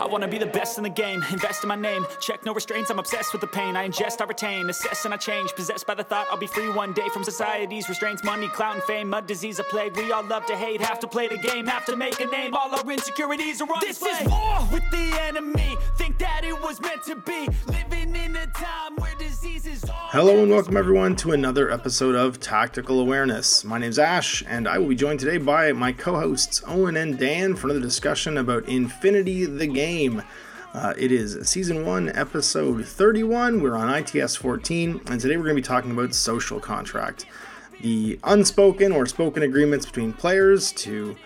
I wanna be the best in the game, invest in my name. Check no restraints, I'm obsessed with the pain. I ingest, I retain, assess and I change. Possessed by the thought I'll be free one day from society's restraints. Money, clout and fame, mud, disease, a plague. We all love to hate, have to play the game, have to make a name. All our insecurities are on display. This is war with the enemy. Think that it was meant to be. Living in a time where disease is all. Hello and welcome everyone to another episode of Tactical Awareness. My name's Ash and I will be joined today by my co-hosts Owen and Dan for another discussion about Infinity the Game. It is Season 1, Episode 31. We're on ITS 14, and today we're going to be talking about social contract. The unspoken or spoken agreements between players to,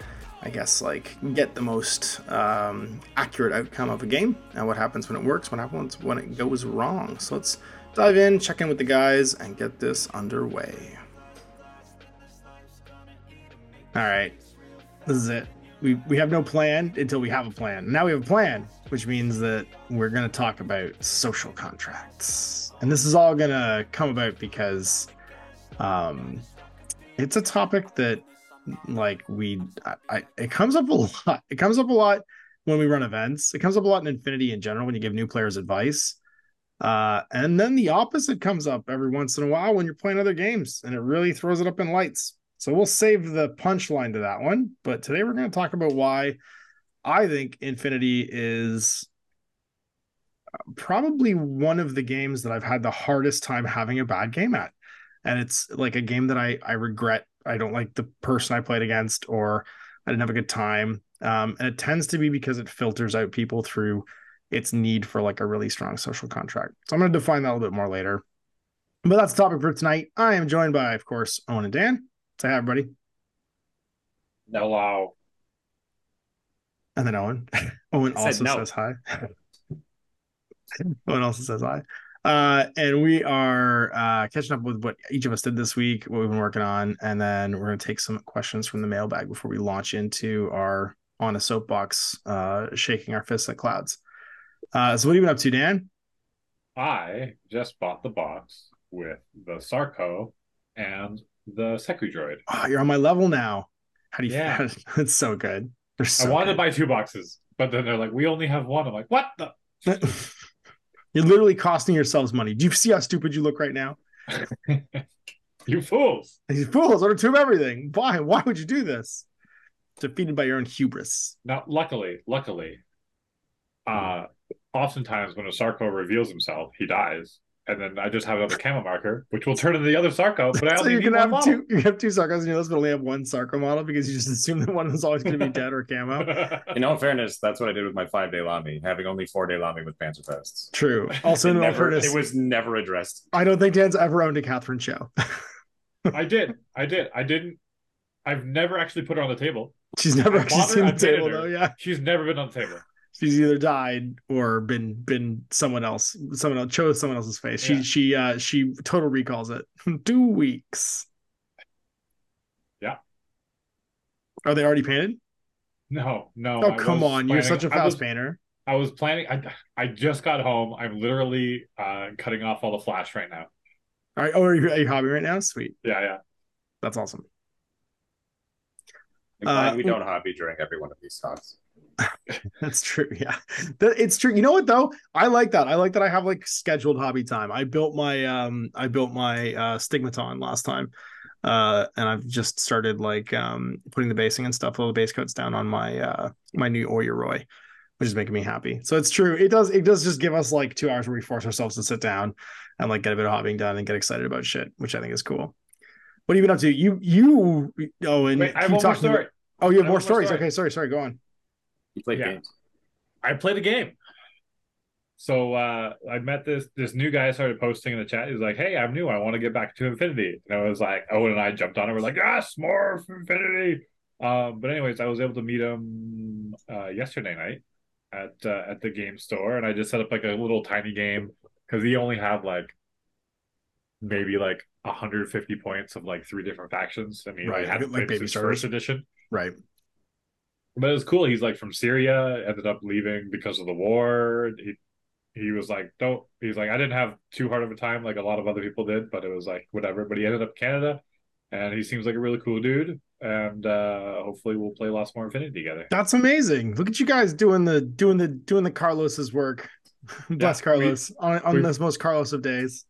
I guess, like, get the most accurate outcome of a game, and what happens when it works, what happens when it goes wrong. So let's dive in, check in with the guys, and get this underway. Alright, this is it. We have no plan until we have a plan. Now we have a plan, which means that we're going to talk about social contracts. And this is all going to come about because it's a topic that, like, it comes up a lot. It comes up a lot when we run events. It comes up a lot in Infinity in general when you give new players advice. And then the opposite comes up every once in a while when you're playing other games, and it really throws it up in lights. So we'll save the punchline to that one, but today we're going to talk about why I think Infinity is probably one of the games that I've had the hardest time having a bad game at. And it's like a game that I regret. I don't like the person I played against, or I didn't have a good time. And it tends to be because it filters out people through its need for like a really strong social contract. So I'm going to define that a little bit more later. But that's the topic for tonight. I am joined by, of course, Owen and Dan. Say hi, everybody. Hello. And then Owen. Owen also says hi. Owen also says hi. And we are catching up with what each of us did this week, what we've been working on, and then we're going to take some questions from the mailbag before we launch into our On a Soapbox, shaking our fists at clouds. So what have you been up to, Dan? I just bought the box with the Sarco and the Seku droid. Oh, you're on my level now. How do you feel? It's so good. I wanted to buy two boxes, but then they're like, we only have one. I'm like, what the? You're literally costing yourselves money. Do you see how stupid you look right now? You fools. You fools. Order two of everything. Why? Why would you do this? Defeated by your own hubris. Now, luckily, oftentimes when a Sarco reveals himself, he dies. And then I just have another camo marker, which will turn into the other Sarco. But I only you have two Sarcos in your list, but only have one Sarco model because you just assume that one is always going to be dead or camo. In all fairness, that's what I did with my 5 Daylami, having only 4 Daylami with Panzerfausts. True. Also, in all fairness, it was never addressed. I don't think Dan's ever owned a Catherine show. I did. I didn't. I've never actually put her on the table. She's never actually seen the table, though. Yeah. She's never been on the table. She's either died or been someone else. Someone else chose someone else's face. She total recalls it. 2 weeks. Yeah. Are they already painted? No. Oh, come on! You're such a fast painter. I was planning. I just got home. I'm literally cutting off all the flash right now. All right. Oh, are you hobby right now? Sweet. Yeah. That's awesome. I'm glad we don't hobby during every one of these talks. That's true. Yeah, it's true. You know what though? I like that I have like scheduled hobby time. I built my Stigmaton last time, and I've just started like putting the basing and stuff, all the base coats down on my new Oyuroi, which is making me happy. So it's true. It does just give us like 2 hours where we force ourselves to sit down and like get a bit of hobbying done and get excited about shit, which I think is cool. What have you been up to? Wait, I have one more story. Oh, you have more stories. Okay, sorry. Go on. You played games. I played a game. So I met this new guy. I started posting in the chat. He was like, hey, I'm new. I want to get back to Infinity. And I was like, Owen and I jumped on it. We're like, yes, more Infinity. But anyways, I was able to meet him yesterday night at the game store. And I just set up like a little tiny game because he only had like maybe like 150 points of like 3 different factions. I mean, right. He had like baby starters. First edition. Right. But it was cool. He's like from Syria, ended up leaving because of the war. He was like, don't. He's like, I didn't have too hard of a time like a lot of other people did, but it was like whatever. But he ended up in Canada, and he seems like a really cool dude. and hopefully we'll play lots more Infinity together. That's amazing. Look at you guys doing the Carlos's work. Bless Carlos on this most Carlos of days.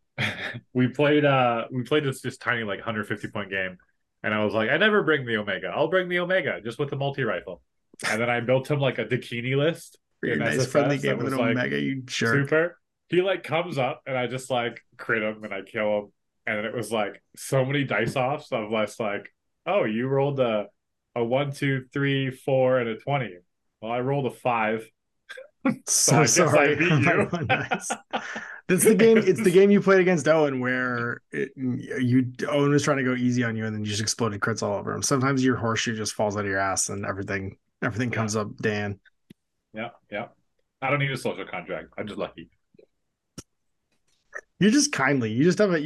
we played this tiny like 150-point game, and I was like, I never bring the Omega. I'll bring the Omega just with the multi-rifle. And then I built him like a Dakini list. Your nice friendly game with an Omega, you jerk. Super. He like comes up and I just like crit him and I kill him. And then it was like so many dice offs of less like, oh, you rolled a 1, 2, 3, 4, and a 20. Well, I rolled a 5. So sorry. I beat you. Nice. This is the game. It's the game you played against Owen where Owen was trying to go easy on you, and then you just exploded crits all over him. Sometimes your horseshoe just falls out of your ass, and everything comes up, Dan. Yeah, yeah. I don't need a social contract. I'm just lucky. You're just kindly. You just have a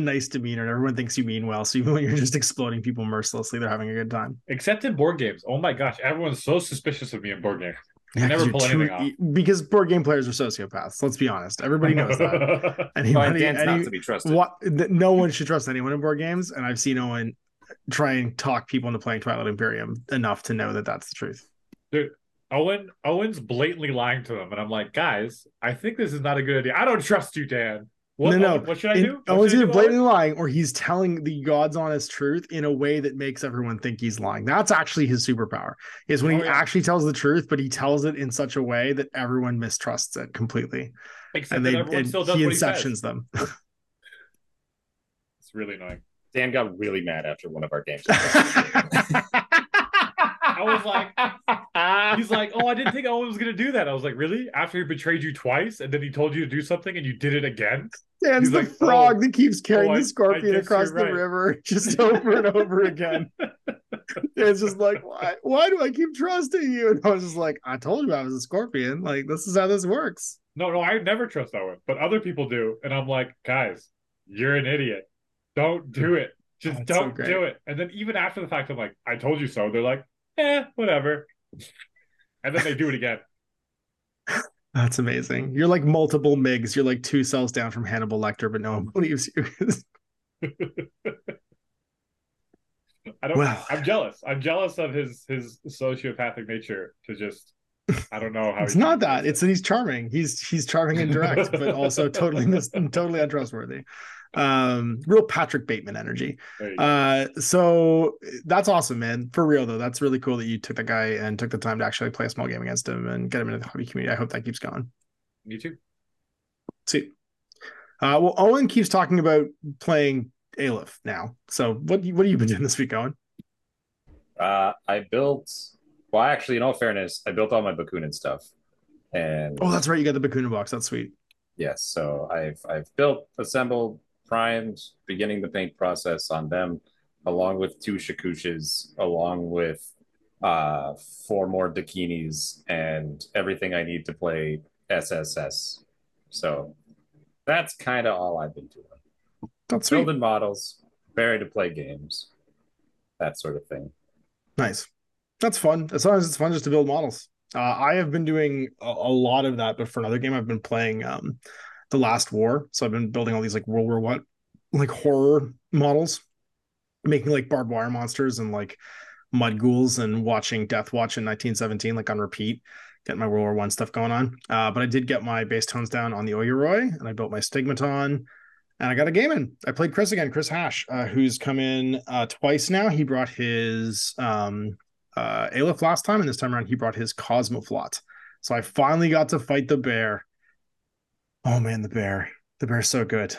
nice demeanor, and everyone thinks you mean well. So even when you're just exploding people mercilessly, they're having a good time. Except in board games. Oh my gosh, everyone's so suspicious of me in board games. Yeah, I never pull anything off. Because board game players are sociopaths. Let's be honest. Everybody knows that. Anybody, not to be trusted. No one should trust anyone in board games. And I've seen Owen try and talk people into playing Twilight Imperium enough to know that that's the truth. Dude. Owen's blatantly lying to him, and I'm like, guys, I think this is not a good idea. I don't trust you, Dan. What should I do? Owen's either blatantly lying, or he's telling the God's honest truth in a way that makes everyone think he's lying. That's actually his superpower, is when he actually tells the truth, but he tells it in such a way that everyone mistrusts it completely. Except and still does he inceptions them. It's really annoying. Dan got really mad after one of our games. I was like, he's like, oh, I didn't think Owen was going to do that. I was like, really? After he betrayed you twice and then he told you to do something and you did it again? Dan's the frog that keeps carrying the scorpion across the river just over and over again. Dan's just like, why do I keep trusting you? And I was just like, I told you I was a scorpion. Like, this is how this works. No, I never trust Owen, but other people do. And I'm like, guys, you're an idiot. Don't do it. Just don't do it. And then even after the fact, I'm like, I told you so. They're like, whatever. And then they do it again. That's amazing. You're like multiple MIGs. You're like 2 cells down from Hannibal Lecter, but no one believes you. I'm jealous. I'm jealous of his sociopathic nature to just, I don't know how. It's not that. It's that he's charming. He's charming and direct, but also totally untrustworthy. Real Patrick Bateman energy. So that's awesome, man. For real though, that's really cool that you took that guy and took the time to actually play a small game against him and get him into the hobby community. I hope that keeps going. Me too. See, well, Owen keeps talking about playing Aleph now. So what have you been doing this week, Owen? Actually, in all fairness, I built all my Bakunin stuff. And oh, that's right, you got the Bakunin box. That's sweet. Yes, so I've built, assembled, primed, beginning the paint process on them, along with 2 shakushas, along with 4 more dakinis, and everything I need to play SSS. So that's kind of all I've been doing. That's building sweet. Models, Bareed to play games, that sort of thing. Nice. That's fun. As long as it's fun just to build models. I have been doing a lot of that, but for another game, I've been playing The Last War. So I've been building all these like World War What, like horror models, making like barbed wire monsters and like mud ghouls, and watching Death Watch in 1917, like on repeat, getting my World War One stuff going on. But I did get my base tones down on the Oyuroi, and I built my Stigmaton, and I got a game in. I played Chris again, Chris Hash, who's come in twice now. He brought his Aleph last time, and this time around he brought his Cosmoflot. So I finally got to fight the bear. Oh man, the bear's so good.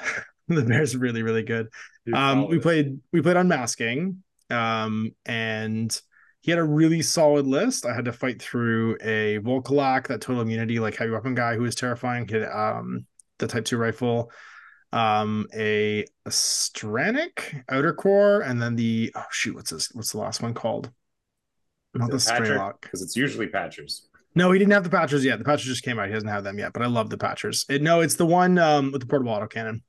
The bear's really, really good. We played Unmasking, and he had a really solid list. I had to fight through a Volkalak, that total immunity like heavy weapon guy who was terrifying. He had the type 2 rifle, a Stranic outer core, and then the what's the last one called? Not the Straylock, because it's usually patchers. No, he didn't have the patchers yet. The patchers just came out. He doesn't have them yet, but I love the patchers. It's the one with the portable autocannon.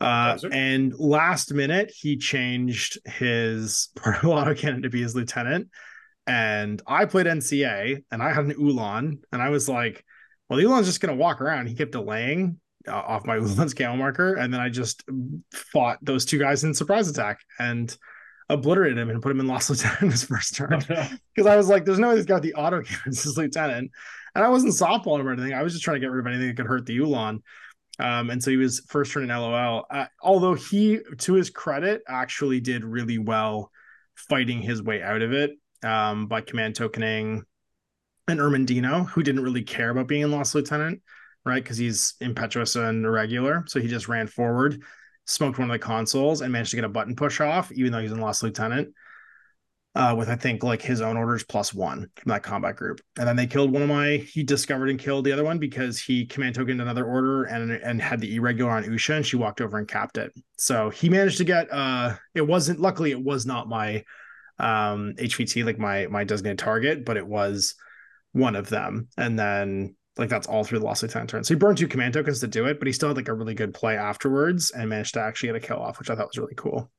And last minute, he changed his portable autocannon to be his lieutenant. And I played NCA, and I had an Ulan, and I was like, well, the Ulan's just going to walk around. He kept delaying off my Ulan's camel marker, and then I just fought those 2 guys in surprise attack, and obliterated him and put him in Lost Lieutenant his first turn. Because I was like, there's no way this guy with the auto cannons is Lieutenant. And I wasn't softballing him or anything. I was just trying to get rid of anything that could hurt the Ulan. And so he was first turn in LOL. Although he, to his credit, actually did really well fighting his way out of it by command tokening an Ermendino, who didn't really care about being in Lost Lieutenant, right? Because he's impetuous and irregular. So he just ran forward, smoked one of the consoles, and managed to get a button push off, even though he's in Lost Lieutenant, with, I think, like his own orders plus one from that combat group. And then they killed one of my, he discovered and killed the other one because he command tokened another order and had the irregular on Usha, and she walked over and capped it. So he managed to get, it wasn't, luckily it was not my HVT, like my designated target, but it was one of them. And then like that's all through the Lost Lieutenant turn. So he burned two command tokens to do it, but he still had like a really good play afterwards and managed to actually get a kill off, which I thought was really cool.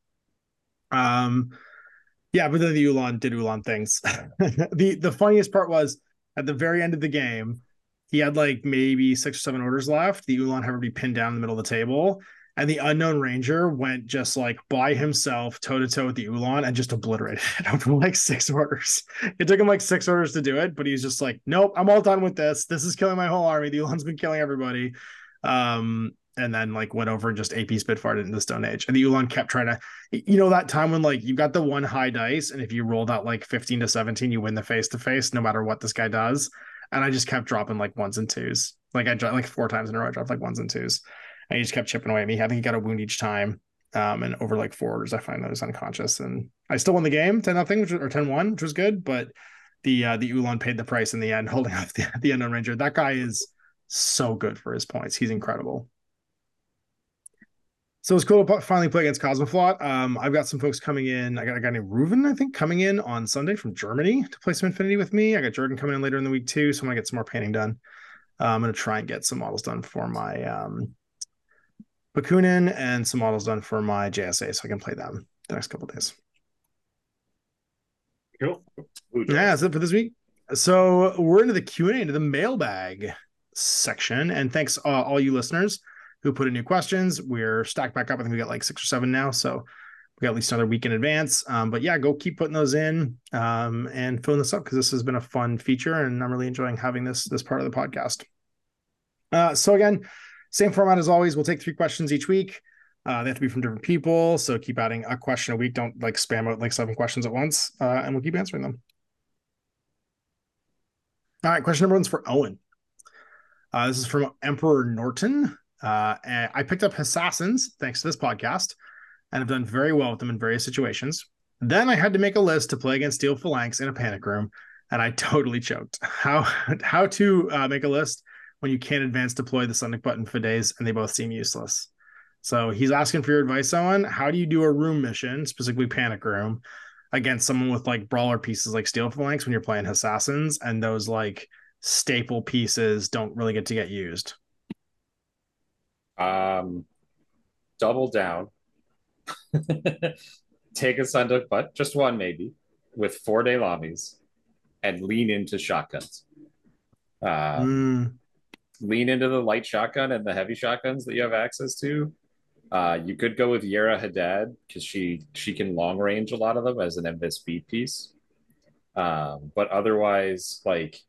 Yeah, but then the Ulan did Ulan things. The funniest part was at the very end of the game, he had like maybe 6 or 7 orders left. The Ulan had everybody pinned down in the middle of the table, and the Unknown Ranger went just like by himself, toe to toe with the Ulan, and just obliterated it over like 6 orders. It took him like 6 orders to do it, but he's just like, nope, I'm all done with this. This is killing my whole army. The Ulan's been killing everybody. And then like went over and just AP Spitfired into the Stone Age. And the Ulan kept trying to, you know, that time when like you got the one high dice, and if you rolled out like 15 to 17, you win the face-to-face no matter what this guy does. And I just kept dropping like 1s and 2s. Like I dropped like 4 times in a row, I dropped like 1s and 2s. And he just kept chipping away at me. I think he got a wound each time. And over like 4 orders, I find that I was unconscious. And I still won the game 10-0, or 10-1, which was good. But the Ulan paid the price in the end, holding off the Unknown Ranger. That guy is so good for his points. He's incredible. So it was cool to finally play against Cosmoflot. I've got some folks coming in. I got a guy named Reuven, I think, coming in on Sunday from Germany to play some Infinity with me. I got Jordan coming in later in the week too, so I'm going to get some more painting done. I'm going to try and get some models done for my Bakunin and some models done for my JSA, so I can play them the next couple of days. Cool. Yeah, that's it for this week. So we're into the Q&A, into the mailbag section. And thanks all you listeners who put in new questions. We're stacked back up. I think we got like 6 or 7 now, so we got at least another week in advance. But yeah, go keep putting those in and filling this up, because this has been a fun feature, and I'm really enjoying having this part of the podcast. So again, same format as always. We'll take 3 questions each week. They have to be from different people, so keep adding a question a week. Don't like spam out like 7 questions at once, and we'll keep answering them. All right, question number 1's for Owen. This is from Emperor Norton. And I picked up assassins thanks to this podcast, and have done very well with them in various situations. Then I had to make a list to play against Steel Phalanx in a panic room, and I totally choked. How to make a list when you can't advance deploy the Sunduk Butt for days, and they both seem useless. So he's asking for your advice, Owen. How do you do a room mission, specifically panic room, against someone with like brawler pieces like Steel Phalanx when you're playing assassins, and those like staple pieces don't really get used? Double down, take a Sunduk Butt, just one maybe, with 4 Daylamis, and lean into shotguns. Lean into the light shotgun and the heavy shotguns that you have access to. You could go with Yera Haddad, because she can long range a lot of them as an MSB piece. But otherwise, like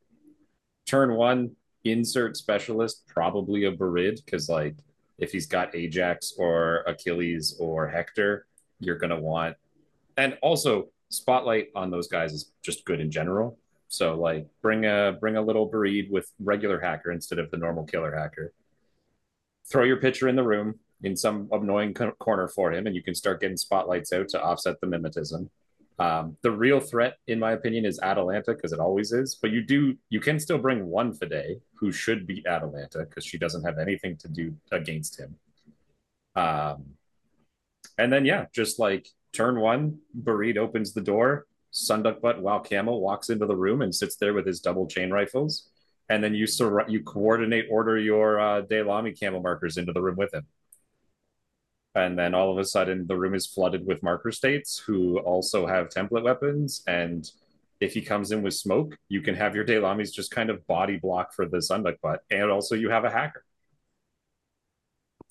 turn 1, insert specialist, probably a Bareed, because like if he's got Ajax or Achilles or Hector, you're going to want... And also, spotlight on those guys is just good in general. So, like, bring a little Bareed with regular hacker instead of the normal killer hacker. Throw your pitcher in the room in some annoying corner for him, and you can start getting spotlights out to offset the mimetism. The real threat, in my opinion, is Atalanta, because it always is. But you can still bring one Fiday, who should beat Atalanta, because she doesn't have anything to do against him. And then, yeah, just like turn 1, Bareed opens the door, Sunduk Butt Wow Camel walks into the room and sits there with his double chain rifles. And then you coordinate order your Daylami camel markers into the room with him. And then all of a sudden, the room is flooded with marker states who also have template weapons. And if he comes in with smoke, you can have your Daylamis just kind of body block for the Sunduk Butt. And also you have a hacker.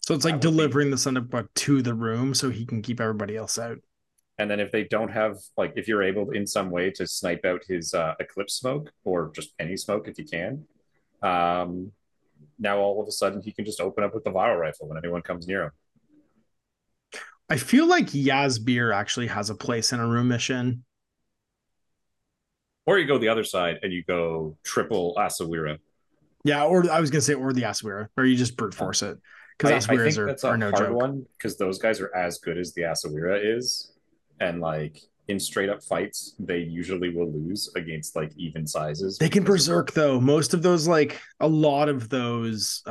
So it's like delivering the Sunduk Butt to the room so he can keep everybody else out. And then if they don't have, like, if you're able in some way to snipe out his Eclipse smoke, or just any smoke if you can, now all of a sudden he can just open up with the viral rifle when anyone comes near him. I feel like Yazbir actually has a place in a room mission. Or you go the other side and you go triple Asawira. Yeah, or I was going to say, or the Asawira, or you just brute force it. Because Asawiras are no joke. I think that's a hard one, because those guys are as good as the Asawira is. And, like, in straight-up fights, they usually will lose against, like, even sizes. They can berserk, though. Most of those, like, a lot of those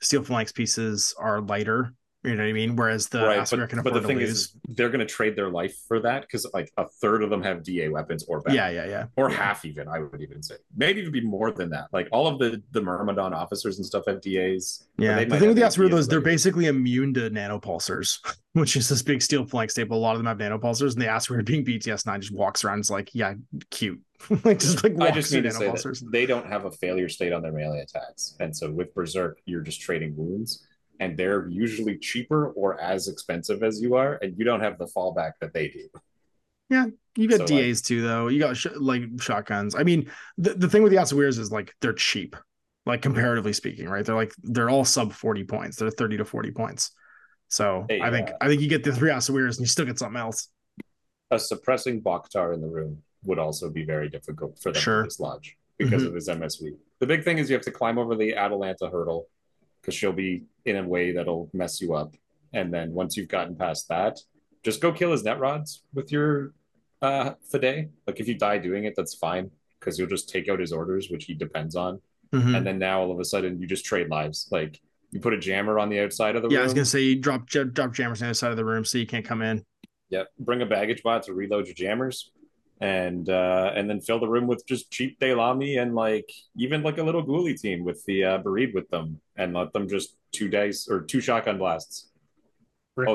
steel phalanx pieces are lighter. You know what I mean? Whereas the Asawira can afford to lose. But the thing is, they're going to trade their life for that, because, like, a third of them have DA weapons or better. Yeah. Or half, even, I would even say. Maybe it would be more than that. Like, all of the Myrmidon officers and stuff have DAs. Yeah, the thing with the Asawira, though, is they're basically immune to nanopulsers. Which is this big steel flank staple. A lot of them have nanopulsers, and the Asawira, being BTS9, just walks around and is like, yeah, cute. They don't have a failure state on their melee attacks. And so with Berserk, you're just trading wounds, and they're usually cheaper or as expensive as you are, and you don't have the fallback that they do. Yeah, you got DAs too, though. You got shotguns. I mean, the thing with the Asawiras is, like, they're cheap, like, comparatively speaking, right? They're like, they're all sub 40 points. They're 30 to 40 points. So hey, I think you get the three Asawiras and you still get something else. A suppressing Bakhtar in the room would also be very difficult for them to dislodge because of his MSV. The big thing is you have to climb over the Atalanta hurdle, because she'll be in a way that'll mess you up. And then once you've gotten past that, just go kill his net rods with your Fiday. Like, if you die doing it, that's fine, because you'll just take out his orders, which he depends on. And then now all of a sudden you just trade lives. Like, you put a jammer on the outside of the room. Yeah, I was going to say, you drop jammers on the outside of the room so you can't come in. Yep. Bring a baggage bot to reload your jammers. And then fill the room with just cheap Daylami and, like, even like a little Ghoulie team with the Bareed with them, and let them just two dice or two shotgun blasts.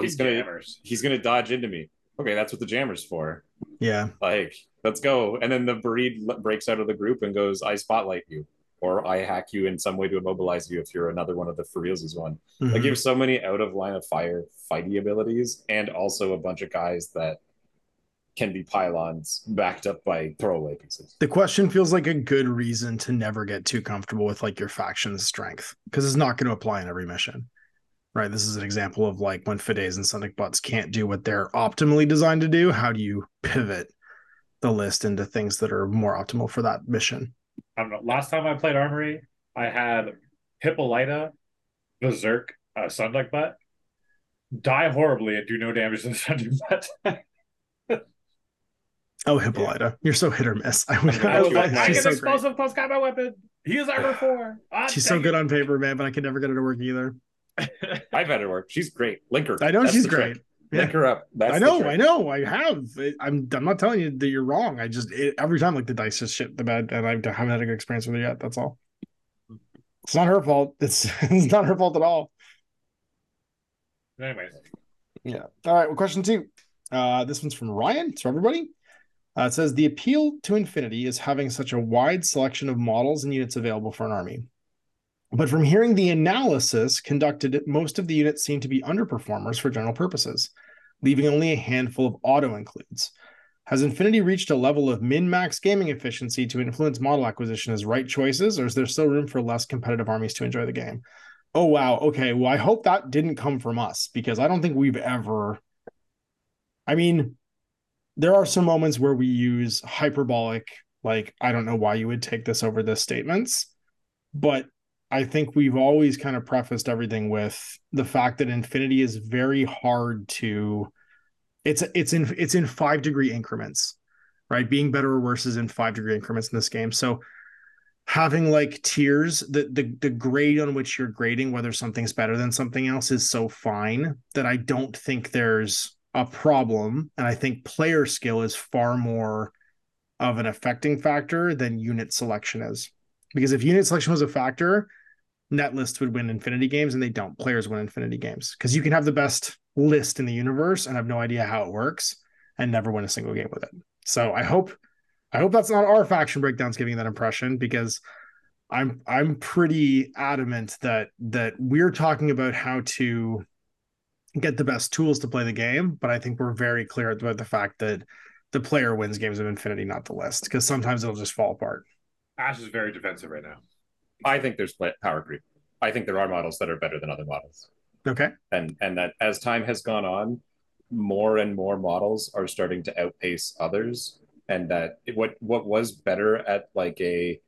He's gonna dodge into me. Okay, that's what the jammer's for. Yeah, like, let's go. And then the Bareed breaks out of the group and goes, I spotlight you, or I hack you in some way to immobilize you if you're another one of the for realsies one. Like, you have so many out of line of fire fighty abilities, and also a bunch of guys that can be pylons backed up by throwaway pieces. The question feels like a good reason to never get too comfortable with, like, your faction's strength, because it's not going to apply in every mission, right? This is an example of, like, when Fidays and Sunduk Butts can't do what they're optimally designed to do, how do you pivot the list into things that are more optimal for that mission? I don't know. Last time I played Armory, I had Hippolyta, Berserk, Sunduk Butt, die horribly and do no damage to the Sunduk Butt. Oh, Hippolyta, you're so hit or miss. I get an explosive plus combat weapon. He is armor 4. She's so good on paper, man, but I can never get her to work either. I've had her work. She's great. Link her. I know she's great. Yeah. Link her up. That's I know. I have. I'm not telling you that you're wrong. I just every time, like, the dice just shit the bed, and I haven't had a good experience with her yet. That's all. It's not her fault. It's not her fault at all. Anyways. Yeah. All right. Well, question 2. This one's from Ryan. It's for everybody. It says, the appeal to Infinity is having such a wide selection of models and units available for an army. But from hearing the analysis conducted, most of the units seem to be underperformers for general purposes, leaving only a handful of auto-includes. Has Infinity reached a level of min-max gaming efficiency to influence model acquisition as right choices, or is there still room for less competitive armies to enjoy the game? Oh, wow. Okay, well, I hope that didn't come from us, because I don't think we've ever... I mean... There are some moments where we use hyperbolic, like, I don't know why you would take this over this statements, but I think we've always kind of prefaced everything with the fact that Infinity is very hard to, it's in 5-degree increments, right? Being better or worse is in 5-degree increments in this game. So having, like, tiers, the grade on which you're grading whether something's better than something else is so fine that I don't think there's a problem, and I think player skill is far more of an affecting factor than unit selection is. Because if unit selection was a factor, netlist would win Infinity games, and they don't. Players win Infinity games, because you can have the best list in the universe and have no idea how it works and never win a single game with it. So I hope that's not our faction breakdowns giving that impression, because I'm pretty adamant that we're talking about how to get the best tools to play the game, but I think we're very clear about the fact that the player wins games of Infinity, not the list, because sometimes it'll just fall apart. Ash is very defensive right now. I think there's power creep. I think there are models that are better than other models. Okay. And that as time has gone on, more and more models are starting to outpace others, and that what was better at like a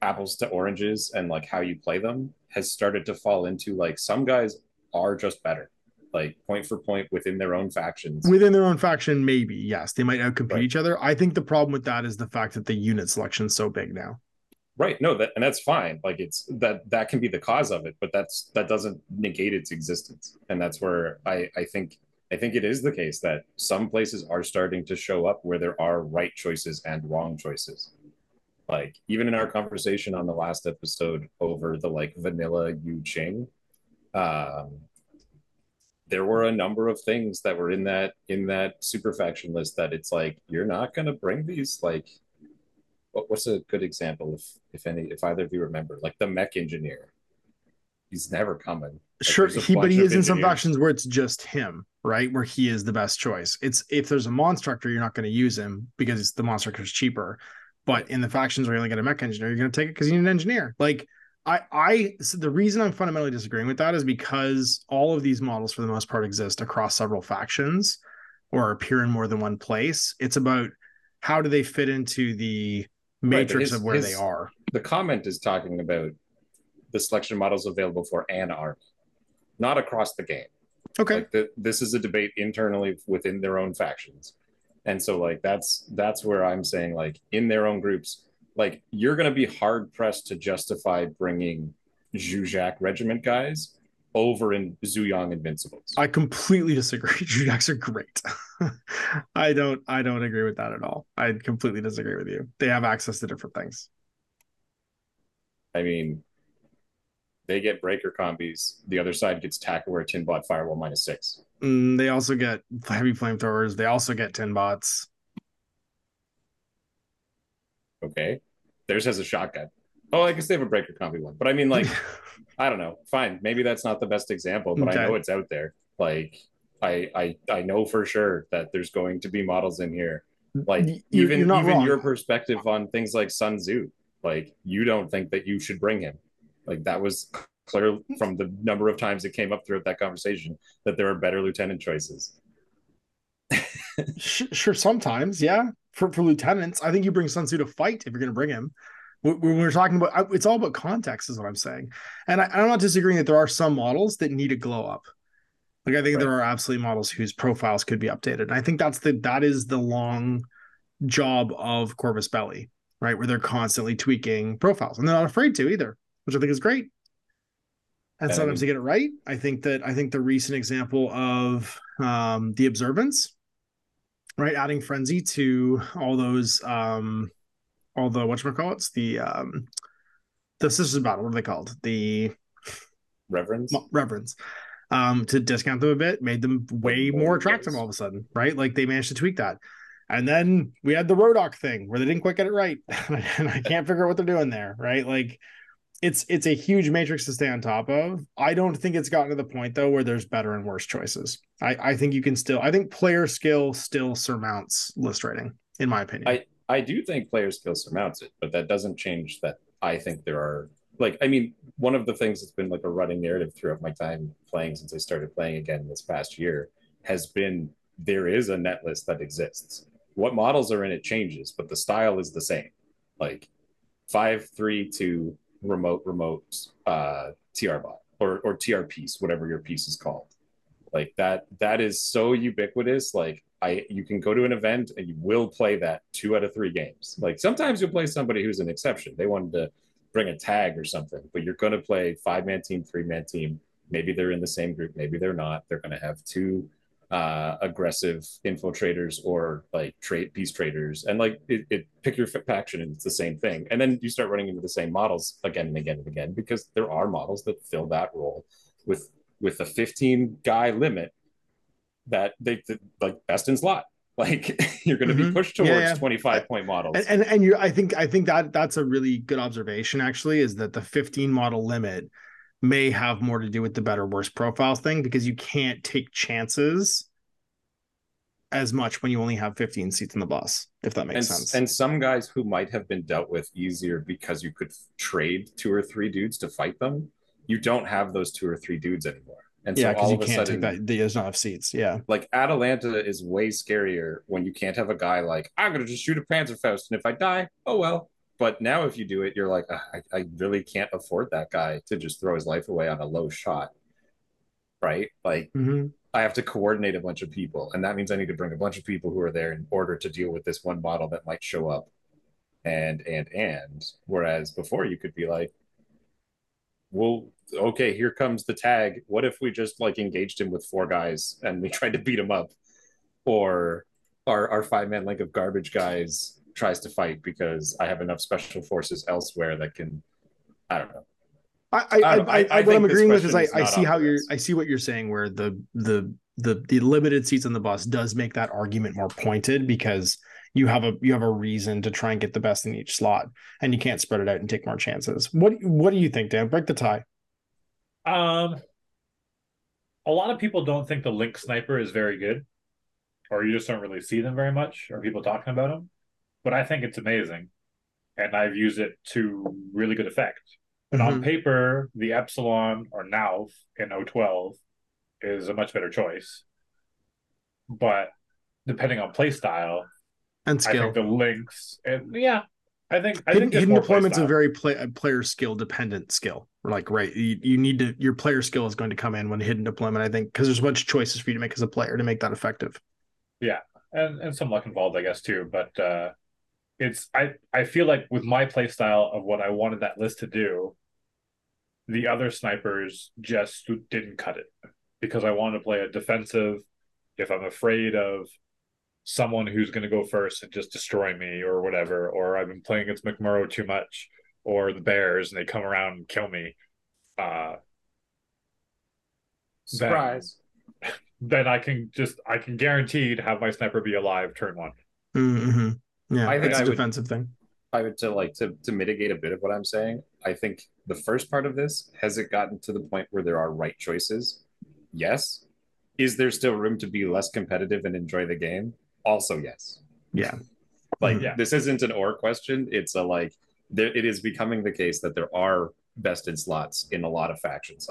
apples to oranges and like how you play them has started to fall into like some guys are just better, like point for point within their own factions. Within their own faction, maybe, yes, they might outcompete each other. I think the problem with that is the fact that the unit selection is so big now. Right. No, that, and that's fine. Like it's that can be the cause of it, but that doesn't negate its existence. And that's where I think it is the case that some places are starting to show up where there are right choices and wrong choices. Like even in our conversation on the last episode over the like vanilla Yu Ching, there were a number of things that were in that super faction list that it's like you're not gonna bring these like. What's a good example, if either of you remember, like the mech engineer? He's never coming. Like, sure, but he is in some factions where it's just him, right? Where he is the best choice. It's if there's a Monstructor, you're not going to use him because the Monstructor's cheaper. But in the factions where you only get a mech engineer, you're going to take it because you need an engineer. Like so the reason I'm fundamentally disagreeing with that is because all of these models, for the most part, exist across several factions or appear in more than one place. It's about how do they fit into the matrix of where they are. The comment is talking about the selection models available for an army, not across the game. Okay. Like this is a debate internally within their own factions. And so like that's where I'm saying like in their own groups, like you're going to be hard pressed to justify bringing Zhuzhak regiment guys over in Zuyang Invincibles. I completely disagree. Zhuzhaks are great. I don't agree with that at all. I completely disagree with you. They have access to different things. I mean, they get breaker combis. The other side gets Takaware, Tinbot, Firewall, -6. They also get heavy flamethrowers. They also get Tinbots. Okay. Theirs has a shotgun. Oh, I guess they have a breaker combi one. But I mean, like, I don't know. Fine. Maybe that's not the best example, but okay. I know it's out there. Like, I know for sure that there's going to be models in here. Like, even your perspective on things like Sun Tzu, like, you don't think that you should bring him. Like, that was clear from the number of times it came up throughout that conversation that there are better lieutenant choices. Sure, sometimes, yeah. For lieutenants, I think you bring Sun Tzu to fight if you're going to bring him. We're talking about, it's all about context is what I'm saying. And I'm not disagreeing that there are some models that need a glow up. Like I think there are absolutely models whose profiles could be updated. And I think that is the long job of Corvus Belli, right? Where they're constantly tweaking profiles and they're not afraid to either, which I think is great. And sometimes they get it right. I think the recent example of the observance, right? Adding frenzy to all those, all the whatchamacallits, the Sisters Battle, what are they called? The Reverends. To discount them a bit, made them way more attractive all of a sudden, right? Like they managed to tweak that. And then we had the Rodok thing where they didn't quite get it right. And I can't figure out what they're doing there, right? Like it's a huge matrix to stay on top of. I don't think it's gotten to the point though where there's better and worse choices. I think player skill still surmounts list rating, in my opinion. I do think player skill surmounts it, but that doesn't change that I think there are, like, I mean, one of the things that's been like a running narrative throughout my time playing since I started playing again this past year has been there is a net list that exists. What models are in it changes, but the style is the same. Like 5-3-2 remote TR bot or TR piece, whatever your piece is called. Like that is so ubiquitous. Like you can go to an event and you will play that 2 out of 3 games. Like sometimes you'll play somebody who's an exception. They wanted to bring a tag or something, but you're going to play 5-man team, 3-man team. Maybe they're in the same group. Maybe they're not. They're going to have 2 aggressive infiltrators or like trade piece traders. And like it pick your faction and it's the same thing. And then you start running into the same models again and again and again, because there are models that fill that role with a 15 guy limit that they like best in slot. Like you're going to be pushed towards 25 point models. And I think that's a really good observation actually, is that the 15 model limit may have more to do with the better, worse profiles thing, because you can't take chances as much when you only have 15 seats in the bus, if that makes sense. And some guys who might have been dealt with easier because you could trade 2 or 3 dudes to fight them, you don't have those 2 or 3 dudes anymore. And yeah, because so you can't take that. There's not enough seats. Yeah. Like Atalanta is way scarier when you can't have a guy like, I'm going to just shoot a Panzerfaust, and if I die, oh well. But now if you do it, you're like, I really can't afford that guy to just throw his life away on a low shot. Right? Like, I have to coordinate a bunch of people. And that means I need to bring a bunch of people who are there in order to deal with this one model that might show up. And. Whereas before you could be like, well, okay, here comes the tag. What if we just like engaged him with 4 guys and we tried to beat him up? Or our 5-man link of garbage guys tries to fight because I have enough special forces elsewhere that can, I don't know. I what I'm agreeing with is I see how you're, I see what you're saying, where the limited seats on the bus does make that argument more pointed, because you have a reason to try and get the best in each slot, and you can't spread it out and take more chances. What do you think, Dan? Break the tie. A lot of people don't think the Link Sniper is very good, or you just don't really see them very much, or people talking about them. But I think it's amazing, and I've used it to really good effect. And on paper, the Epsilon or Nauv in O12 is a much better choice. But depending on play style and skill, I think the Lynx, and I think hidden deployment's a very player skill dependent skill. Like, right, you need to, your player skill is going to come in when hidden deployment, I think, because there's a bunch of choices for you to make as a player to make that effective. Yeah, and some luck involved, I guess, too. But it's I feel like with my play style of what I wanted that list to do, the other snipers just didn't cut it, because I wanted to play a defensive. If I'm afraid of someone who's going to go first and just destroy me or whatever, or I've been playing against McMurrow too much or the Bears and they come around and kill me, surprise, then I can guarantee to have my sniper be alive turn 1. Yeah, I think it's a defensive thing. I would to mitigate a bit of what I'm saying. I think the first part of this, has it gotten to the point where there are right choices? Yes. Is there still room to be less competitive and enjoy the game? Also, yes. Yeah. This isn't an or question. It's a like, there, it is becoming the case that there are bested slots in a lot of factions.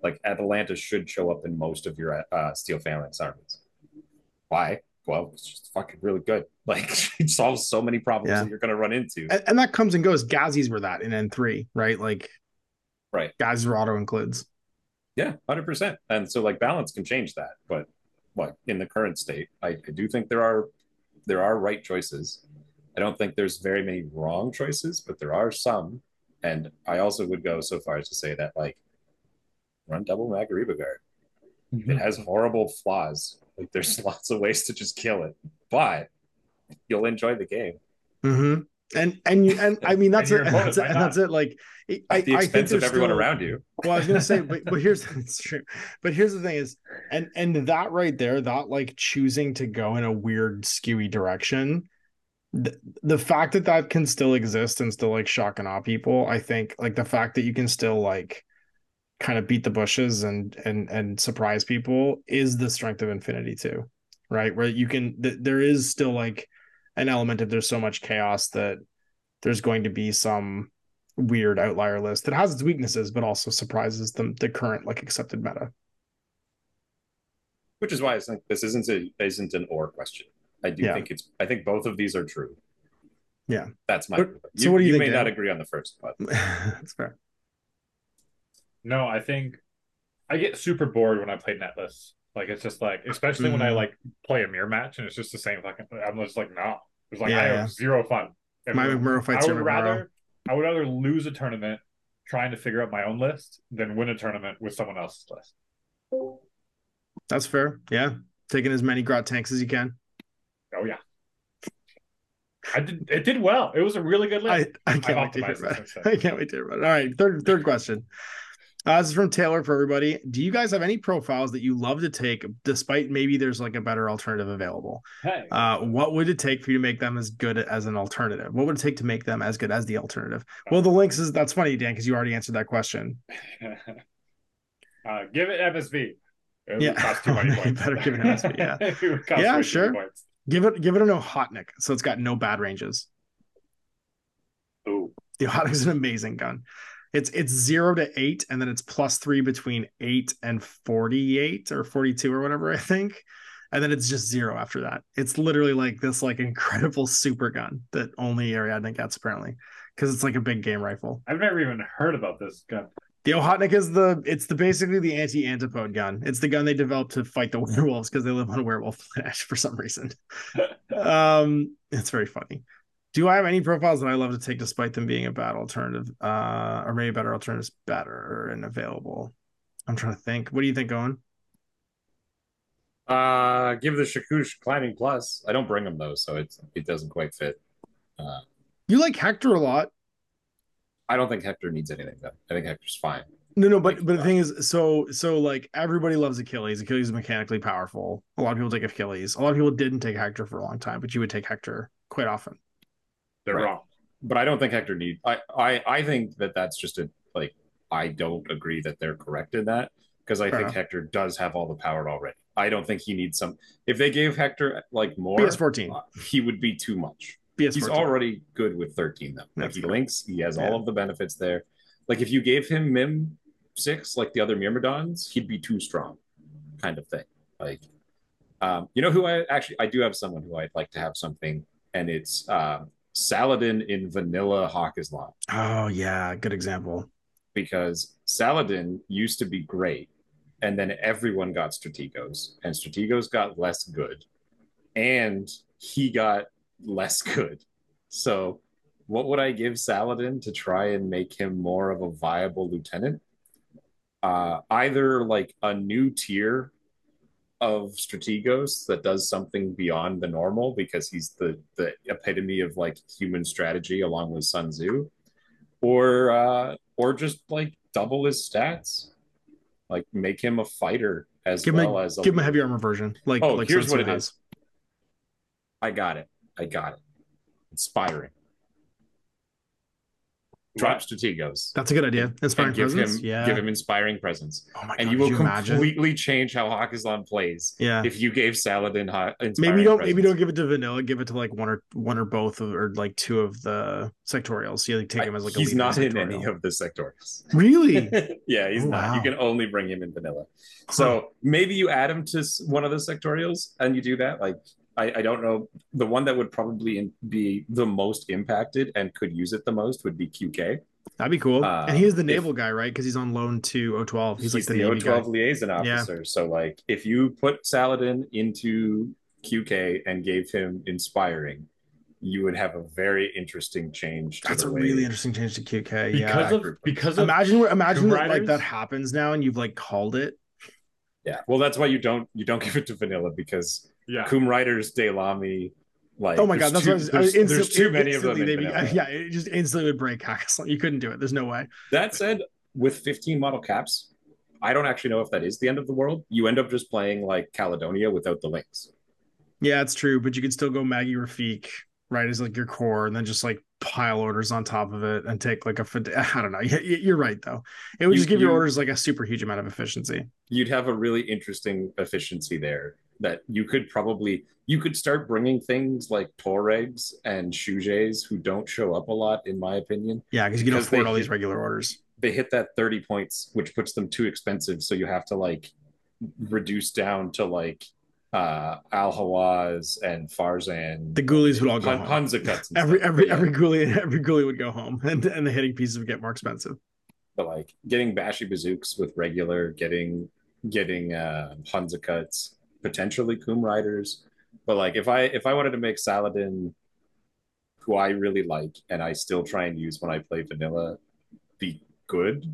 Like Atalanta should show up in most of your Steel Phalanx armies. Why? Well, it's just fucking really good. Like, it solves so many problems that you're going to run into. And that comes and goes. Gazis were that in N3, right? Like, right. Gazis were auto includes. Yeah, 100%. And so, like, balance can change that. But, like, in the current state, I do think there are right choices. I don't think there's very many wrong choices, but there are some. And I also would go so far as to say that, like, run double Magariba Guard. It has horrible flaws. Like, there's lots of ways to just kill it, but you'll enjoy the game. And I mean that's it. Like, at the expense of everyone around you. Well, I was gonna say, but here's it's true. But here's the thing is, and that right there, that like choosing to go in a weird, skewy direction, the fact that can still exist and still like shock and awe people. I think like the fact that you can still like kind of beat the bushes and surprise people is the strength of Infinity too, right? Where you can, there is still like an element of, there's so much chaos that there's going to be some weird outlier list that has its weaknesses, but also surprises them, the current like accepted meta. Which is why I think this isn't an or question. I think both of these are true. Yeah. That's my, so what do you think, may Dan? Not agree on the first, but that's fair. No, I think I get super bored when I play netless. Like, it's just like, especially when I like play a mirror match and it's just the same fucking. I'm just like, no. It's like, I have zero fun. I would rather lose a tournament trying to figure out my own list than win a tournament with someone else's list. That's fair. Yeah, taking as many grot tanks as you can. Oh yeah. It did well. It was a really good list. I can't wait to hear about it. All right, third question. This is from Taylor for everybody. Do you guys have any profiles that you love to take, despite maybe there's like a better alternative available? Hey. What would it take for you to make them as good as an alternative? What would it take to make them as good as the alternative? Well, the links is, that's funny, Dan, because you already answered that question. Give it MSV. It would cost too many points. Better give it MSV. Yeah, yeah, sure. Points. Give it an Ohotnik, so it's got no bad ranges. Ooh. The Ohotnik is an amazing gun. It's 0 to 8, and then it's +3 between 8 and 48 or 42 or whatever, I think. And then it's just 0 after that. It's literally like this like incredible super gun that only Ariadne gets apparently, because it's like a big game rifle. I've never even heard about this gun. The Ohotnik is basically the anti-antipode gun. It's the gun they developed to fight the werewolves because they live on a werewolf planet for some reason. It's very funny. Do I have any profiles that I love to take despite them being a bad alternative? Or maybe better alternatives better and available. I'm trying to think. What do you think, Owen? Give the Shakush climbing plus. I don't bring him though, so it doesn't quite fit. You like Hector a lot. I don't think Hector needs anything though. I think Hector's fine. No, but the thing is, so like everybody loves Achilles. Achilles is mechanically powerful. A lot of people take Achilles. A lot of people didn't take Hector for a long time, but you would take Hector quite often. They're right. Wrong, but I don't think Hector needs. I think that that's just a like. I don't agree that they're correct in that, because I think Hector does have all the power already. I don't think he needs some. If they gave Hector like more BS14, he would be too much. BS14. He's already good with 13 though. Like he links, he has all of the benefits there. Like if you gave him Mim 6 like the other Myrmidons, he'd be too strong, kind of thing. Like, you know who I do have someone who I'd like to have something, and it's. Saladin in vanilla Haqqislam. Oh yeah, good example. Because Saladin used to be great, and then everyone got Strategos, and Strategos got less good, and he got less good. So what would I give Saladin to try and make him more of a viable lieutenant? Either like a new tier of Strategos that does something beyond the normal, because he's the epitome of like human strategy along with Sun Tzu, or just like double his stats, like make him a fighter as well as give him a heavy armor version. Like, oh, like here's what it is. I got it. Inspiring. Drop Strategos. That's a good idea. Inspiring presence. Give him inspiring presence. Oh my God, and you will completely change how Haqqislam plays. Yeah. If you gave Saladin maybe don't give it to vanilla. Give it to like one or both of, or like two of the sectorials. So you like take him as like he's not in any of the sectorials. Really? Yeah, he's not. Wow. You can only bring him in vanilla. So maybe you add him to one of the sectorials, and you do that. Like I don't know. The one that would probably be the most impacted and could use it the most would be QK. That'd be cool. And he's the naval guy, right? Because he's on loan to O12. He's like the O12 guy. Liaison officer. Yeah. So like if you put Saladin into QK and gave him inspiring, you would have a very interesting change. That's a really interesting change to QK. Because imagine that, like that happens now and you've like called it. Yeah. Well, that's why you don't give it to vanilla, because Kum Rider's Daylami, like, oh my God, that's what there's too many of them. It just instantly would break Haqqislam. You couldn't do it. There's no way. That said, with 15 model caps, I don't actually know if that is the end of the world. You end up just playing like Caledonia without the links. Yeah, it's true, but you could still go Maggie Rafiq, right, as like your core, and then just like pile orders on top of it and take like a I don't know. You're right though. It would just give your orders like a super huge amount of efficiency. You'd have a really interesting efficiency there. That you could start bringing things like Toregs and Shujays, who don't show up a lot, in my opinion. Yeah, because you can afford all these regular orders. They hit that 30 points, which puts them too expensive. So you have to like reduce down to like Al-Hawaz and Farzan. The Ghoulies would all go home. Hunzakuts. every Ghoulie would go home, and the hitting pieces would get more expensive. But like getting Bashi Bazooks with regular, getting Hunzakuts. Potentially Kum Riders, but like if I wanted to make Saladin, who I really like and I still try and use when I play vanilla, be good,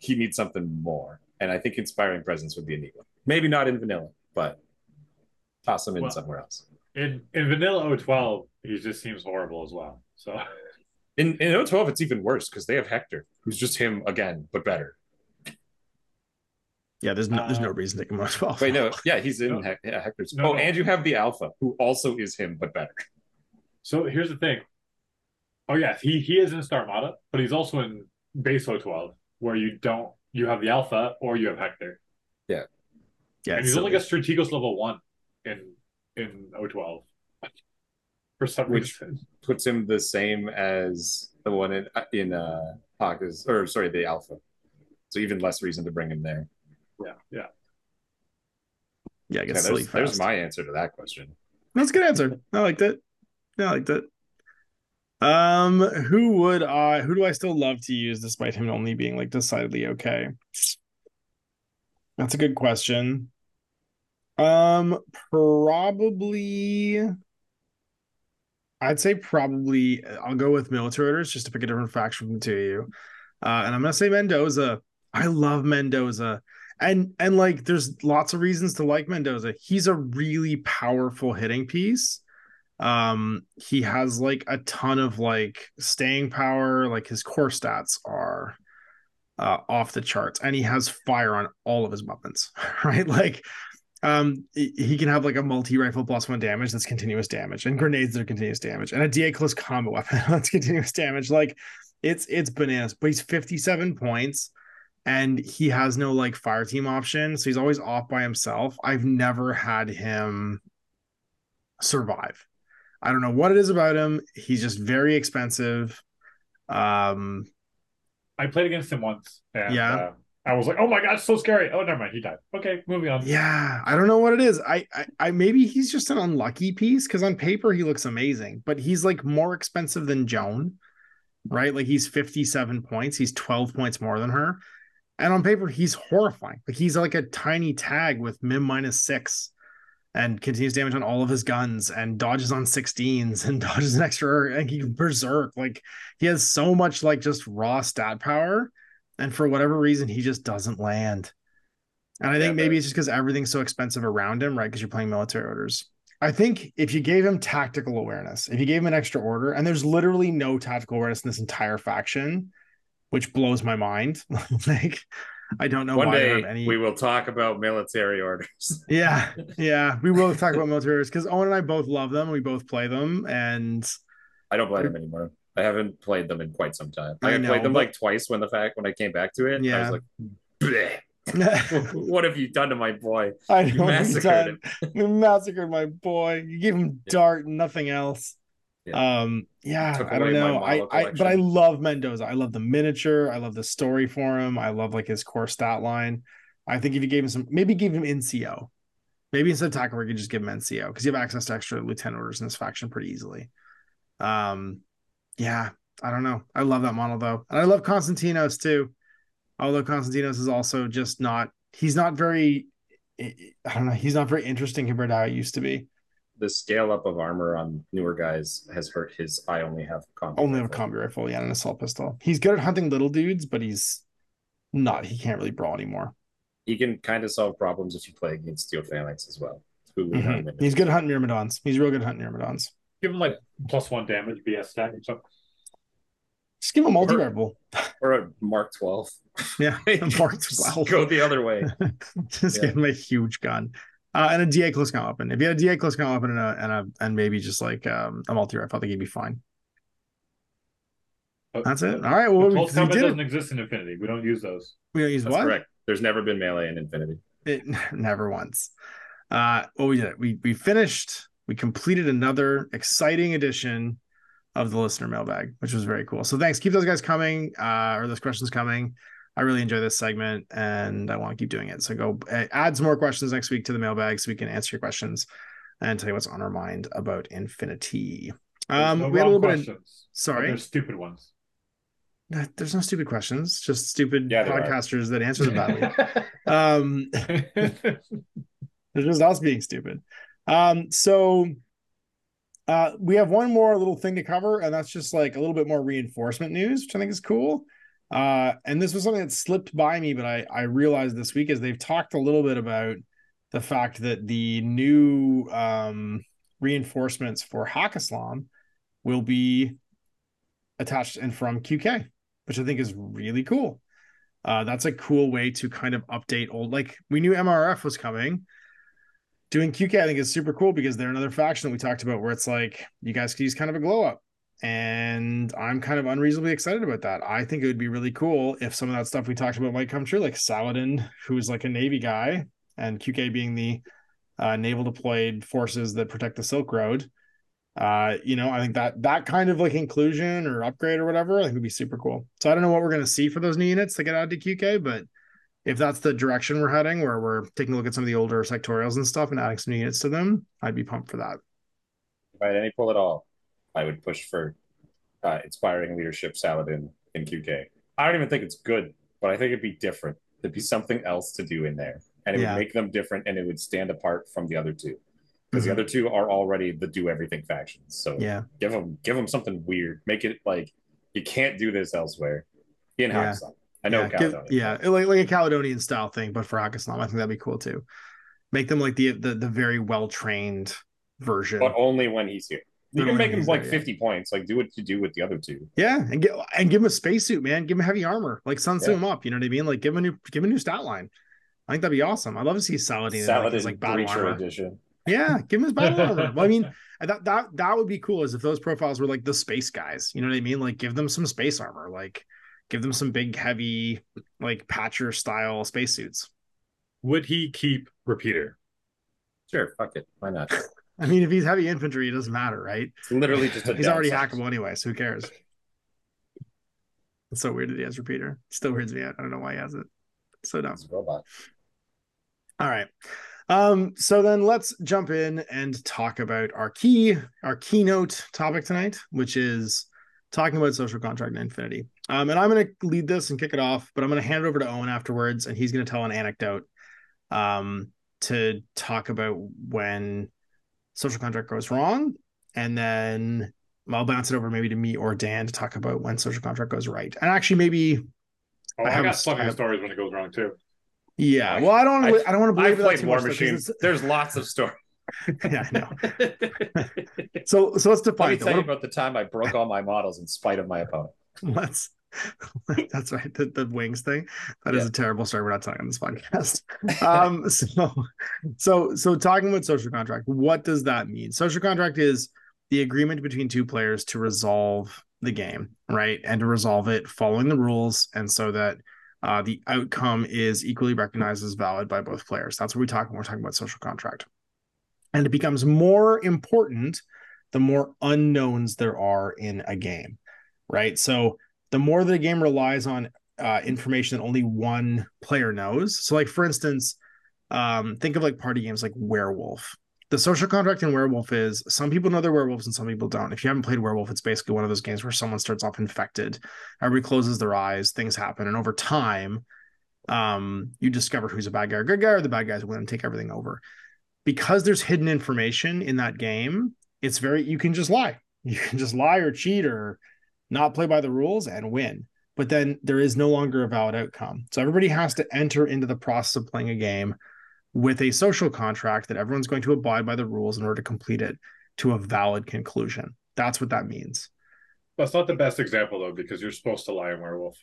he needs something more, and I think inspiring presence would be a neat one. Maybe not in vanilla, but toss him in somewhere else. In vanilla O12, he just seems horrible as well. So In O12, it's even worse because they have Hector, who's just him again, but better. Yeah, there's no reason to come out of Alpha. Wait, no, yeah, he's in Hector's. No, and you have the Alpha, who also is him, but better. So here's the thing. Oh, yeah, he is in Starmada, but he's also in base O12, where you have the Alpha or you have Hector. Yeah. Yeah, and he's only got Strategos level 1 in O12. For some reason. Puts him the same as the one in Haqqislam, or sorry, the Alpha. So even less reason to bring him there. Yeah, yeah. Yeah, I guess there's my answer to that question. That's a good answer. I liked it. Yeah, I liked it. Who do I still love to use despite him only being like decidedly okay? That's a good question. I'd say I'll go with military orders just to pick a different faction from the two of you. And I'm gonna say Mendoza. I love Mendoza. And like there's lots of reasons to like Mendoza. He's a really powerful hitting piece. He has like a ton of like staying power, like his core stats are off the charts, and he has fire on all of his weapons, right? Like he can have like a multi-rifle +1 damage that's continuous damage, and grenades that are continuous damage, and a DA close combat weapon that's continuous damage. Like it's bananas, but he's 57 points and he has no like fire team option, so he's always off by himself. I've never had him survive. I don't know what it is about him. He's just very expensive. I played against him once. And, yeah. I was like, oh my God, so scary. Oh, never mind. He died. Okay, moving on. Yeah. I don't know what it is. I maybe he's just an unlucky piece, because on paper he looks amazing, but he's like more expensive than Joan, right? Like he's 57 points. He's 12 points more than her. And on paper, he's horrifying. Like he's like a tiny tag with Mim -6. And continues damage on all of his guns, and dodges on 16s, and dodges an extra, and he can berserk. Like he has so much like just raw stat power, and for whatever reason he just doesn't land. And I think maybe it's just because everything's so expensive around him, right? Because you're playing military orders. I think if you gave him tactical awareness, if you gave him an extra order, and there's literally no tactical awareness in this entire faction, which blows my mind. Like, I don't know. One day we will talk about military orders. Yeah, we will talk about military orders, because Owen and I both love them. We both play them, and I don't play them anymore. I haven't played them in quite some time. I played them like twice when I came back to it. Yeah. I was like, bleh. What have you done to my boy? You massacred him. You massacred my boy. You gave him dart and nothing else. Yeah. I don't know. But I love Mendoza. I love the miniature. I love the story for him. I love like his core stat line. I think if you gave him maybe NCO, maybe instead of Tacker, we could just give him NCO, because you have access to extra lieutenant orders in this faction pretty easily. I don't know. I love that model though, and I love Konstantinos too. Although Konstantinos is also just not very interesting compared to how it used to be. The scale up of armor on newer guys has hurt his. I only have combat. Only have a combat rifle, yeah, and an assault pistol. He's good at hunting little dudes, but he can't really brawl anymore. He can kind of solve problems if you play against Steel Phalanx as well. He's good at hunting Myrmidons. He's real good at hunting Myrmidons. Give him like +1 damage, BS stack, or something. Just give him a multi-rifle or a Mark 12. Yeah, a Mark 12. Go the other way. Give him a huge gun. And a DA close combat weapon. If you had a DA close combat weapon and maybe just like a multi-rifle, I think he'd be fine. That's it. All right. Well, close combat doesn't exist in Infinity. We don't use those. We don't use what? That's correct. There's never been melee in Infinity. Never once. We did it. We finished. We completed another exciting edition of the listener mailbag, which was very cool. So thanks. Keep those guys coming, or those questions coming. I really enjoy this segment, and I want to keep doing it. So go add some more questions next week to the mailbag so we can answer your questions and tell you what's on our mind about Infinity. We had a little questions. Bit of... Sorry. There's stupid ones. There's no stupid questions, just stupid podcasters that answer the badly. They're just us being stupid. So we have one more little thing to cover, and that's just like a little bit more reinforcement news, which I think is cool. And this was something that slipped by me, but I realized this week is they've talked a little bit about the fact that the new reinforcements for Haqqislam will be attached and from QK, which I think is really cool. That's a cool way to kind of update old, like we knew MRF was coming. Doing QK, I think, is super cool because they're another faction that we talked about where it's like, you guys could use kind of a glow up. And I'm kind of unreasonably excited about that. I think it would be really cool if some of that stuff we talked about might come true, like Saladin, who's like a Navy guy, and QK being the naval deployed forces that protect the Silk Road. You know, I think that kind of like inclusion or upgrade or whatever, I think would be super cool. So I don't know what we're going to see for those new units that get added to QK, but if that's the direction we're heading, where we're taking a look at some of the older sectorials and stuff and adding some new units to them, I'd be pumped for that. If I had any pull at all, I would push for inspiring leadership Saladin in QK. I don't even think it's good, but I think it'd be different. There'd be something else to do in there, and it would make them different, and it would stand apart from the other two, because the other two are already the do everything factions. So give them something weird. Make it like you can't do this elsewhere in Haqqislam. I know Caledonia. Like a Caledonian style thing, but for Haqqislam, I think that'd be cool too. Make them like the very well trained version, but only when he's here. You can make him like 50 points. Like, do what you do with the other two. Yeah, and give him a spacesuit, man. Give him heavy armor. Like, Sun Tzu him up. You know what I mean? Like, give him a new stat line. I think that'd be awesome. I'd love to see Saladin like battle armor edition. Yeah, give him his battle armor. Well, I mean, that would be cool. Is if those profiles were like the space guys. You know what I mean? Like, give them some space armor. Like, give them some big, heavy, like Patcher style spacesuits. Would he keep Repeater? Sure, fuck it. Why not? I mean, if he's heavy infantry, it doesn't matter, right? It's literally just a he's already hackable anyway, so who cares? It's so weird that he has Repeater. It still weirds me out. I don't know why he has it. It's so dumb. It's a robot. All right. So then let's jump in and talk about our keynote topic tonight, which is talking about social contract and Infinity. And I'm going to lead this and kick it off, but I'm going to hand it over to Owen afterwards, and he's going to tell an anecdote to talk about when social contract goes wrong, and then I'll bounce it over maybe to me or Dan to talk about when social contract goes right. And actually, maybe I got stories when it goes wrong too. Yeah, well, I don't want to believe that too much. There's lots of stories. Yeah, I know. so let's define. Let me tell you about the time I broke all my models in spite of my opponent. That's right. The wings thing. That is a terrible story. We're not talking on this podcast. So talking about social contract, what does that mean? Social contract is the agreement between two players to resolve the game, right? And to resolve it following the rules, and so that the outcome is equally recognized as valid by both players. That's what we talk when we're talking about social contract. And it becomes more important the more unknowns there are in a game. Right. So the more the game relies on information that only one player knows. So like, for instance, think of like party games like Werewolf. The social contract in Werewolf is some people know they're werewolves and some people don't. If you haven't played Werewolf, it's basically one of those games where someone starts off infected. Everybody closes their eyes. Things happen. And over time, you discover who's a bad guy or good guy, or the bad guys win and take everything over. Because there's hidden information in that game, it's very, you can just lie. You can just lie or cheat or not play by the rules and win, but then there is no longer a valid outcome. So everybody has to enter into the process of playing a game with a social contract that everyone's going to abide by the rules in order to complete it to a valid conclusion. That's what that means. That's not the best example though, because you're supposed to lie in Werewolf.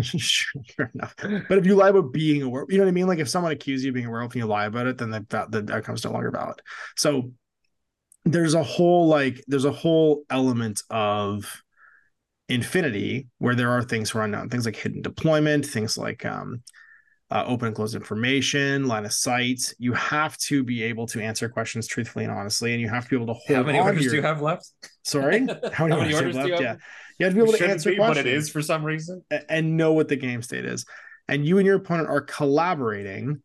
Sure enough. But if you lie about being a werewolf, you know what I mean? Like if someone accuses you of being a werewolf and you lie about it, then the outcome's no longer valid. So there's a whole element of Infinity where there are things who are unknown, things like hidden deployment, things like open and closed information, line of sight. You have to be able to answer questions truthfully and honestly, and you have to be able to hold. How many orders do you have left? Sorry, how many orders do you have? Yeah, you have to be able to answer questions. But it is for some reason, and know what the game state is, and you and your opponent are collaborating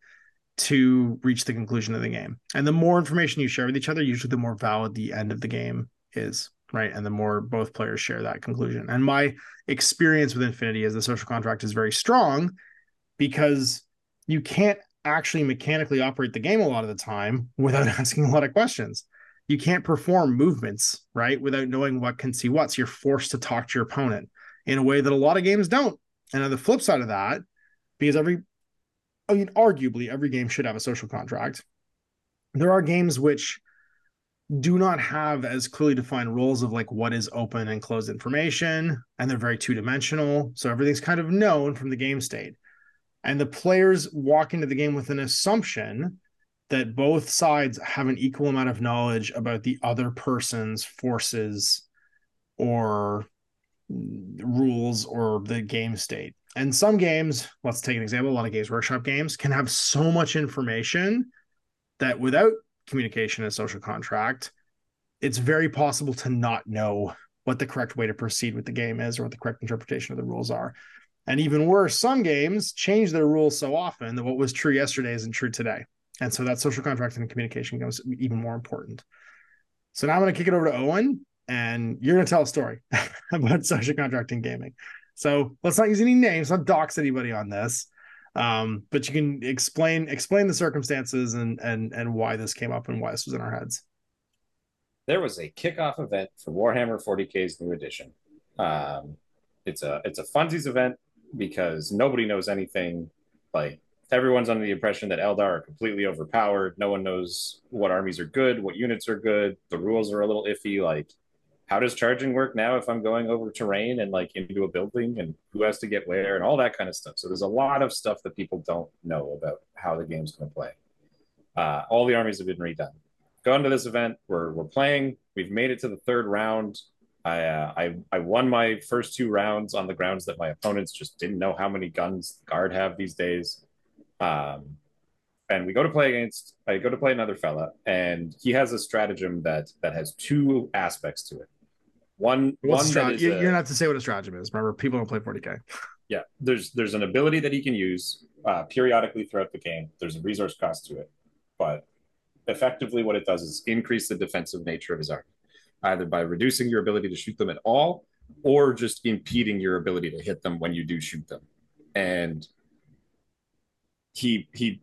to reach the conclusion of the game. And the more information you share with each other, usually the more valid the end of the game is. Right. And the more both players share that conclusion. And my experience with Infinity is the social contract is very strong because you can't actually mechanically operate the game a lot of the time without asking a lot of questions. You can't perform movements, right, without knowing what can see what. So you're forced to talk to your opponent in a way that a lot of games don't. And on the flip side of that, because arguably every game should have a social contract. There are games which do not have as clearly defined rules of like what is open and closed information, and they're very two-dimensional. So everything's kind of known from the game state. And the players walk into the game with an assumption that both sides have an equal amount of knowledge about the other person's forces or rules or the game state. And some games, let's take an example, a lot of Games Workshop games can have so much information that without communication and social contract, it's very possible to not know what the correct way to proceed with the game is or what the correct interpretation of the rules are. And even worse, some games change their rules so often that what was true yesterday isn't true today. And so that social contract and communication becomes even more important. So now I'm going to kick it over to Owen, and you're going to tell a story about social contract in gaming. So let's not use any names, not dox anybody on this, but you can explain the circumstances and why this came up and why this was in our heads. There was a kickoff event for Warhammer 40K's new edition. It's a funsies event because nobody knows anything. Like, everyone's under the impression that Eldar are completely overpowered. No one knows what armies are good, what units are good. The rules are a little iffy. Like, how does charging work now if I'm going over terrain and like into a building, and who has to get where and all that kind of stuff? So there's a lot of stuff that people don't know about how the game's going to play. All the armies have been redone. Gone to this event. We're playing. We've made it to the third round. I won my first two rounds on the grounds that my opponents just didn't know how many guns the guard have these days. And we go to play against, I go to play another fella, and he has a stratagem that has two aspects to it. You're gonna have to say what a stratagem is. Remember, people don't play 40K. Yeah, there's an ability that he can use periodically throughout the game. There's a resource cost to it, but effectively what it does is increase the defensive nature of his army, either by reducing your ability to shoot them at all, or just impeding your ability to hit them when you do shoot them. And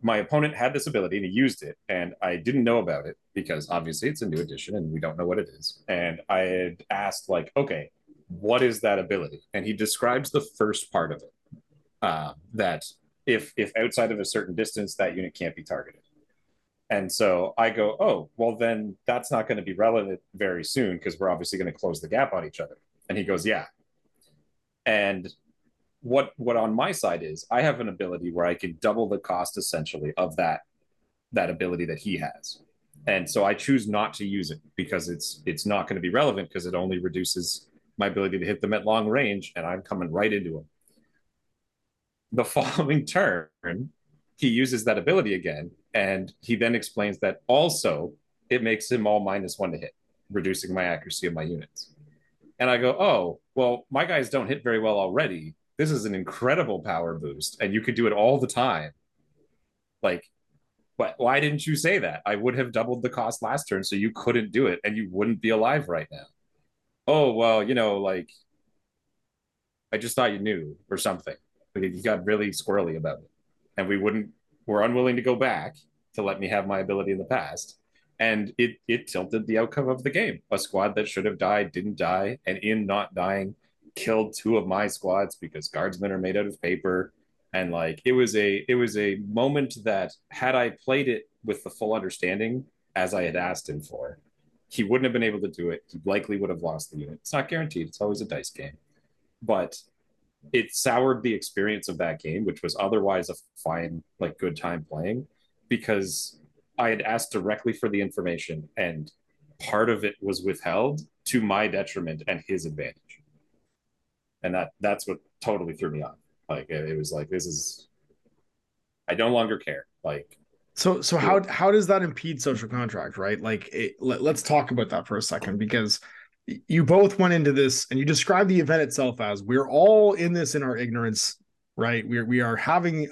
my opponent had this ability and he used it, and I didn't know about it because obviously it's a new edition and we don't know what it is. And I had asked, like, okay, what is that ability? And he describes the first part of it, that if outside of a certain distance, that unit can't be targeted. And so I go, oh, well then that's not going to be relevant very soon because we're obviously going to close the gap on each other. And he goes, yeah. And what on my side is, I have an ability where I can double the cost essentially of that ability that he has. And so I choose not to use it because it's not going to be relevant because it only reduces my ability to hit them at long range, and I'm coming right into them. The following turn, he uses that ability again, and he then explains that also it makes him all -1 to hit, reducing my accuracy of my units. And I go, oh, well, my guys don't hit very well already. This is an incredible power boost, and you could do it all the time. Like, but why didn't you say that? I would have doubled the cost last turn, so you couldn't do it, and you wouldn't be alive right now. Oh, well, you know, like, I just thought you knew or something. Like, you got really squirrely about it, and we're unwilling to go back to let me have my ability in the past. And it tilted the outcome of the game. A squad that should have died didn't die, and in not dying, killed two of my squads because guardsmen are made out of paper. And like, it was a moment that had I played it with the full understanding as I had asked him for, he wouldn't have been able to do it. He likely would have lost the unit. It's not guaranteed. It's always a dice game, but it soured the experience of that game, which was otherwise a fine, like, good time playing, because I had asked directly for the information and part of it was withheld to my detriment and his advantage. And that's what totally threw me off. Like, it was like, this is, I no longer care. Like, so how does that impede social contract, right? Like, let's talk about that for a second, because you both went into this and you described the event itself as, we're all in this in our ignorance, right? We are having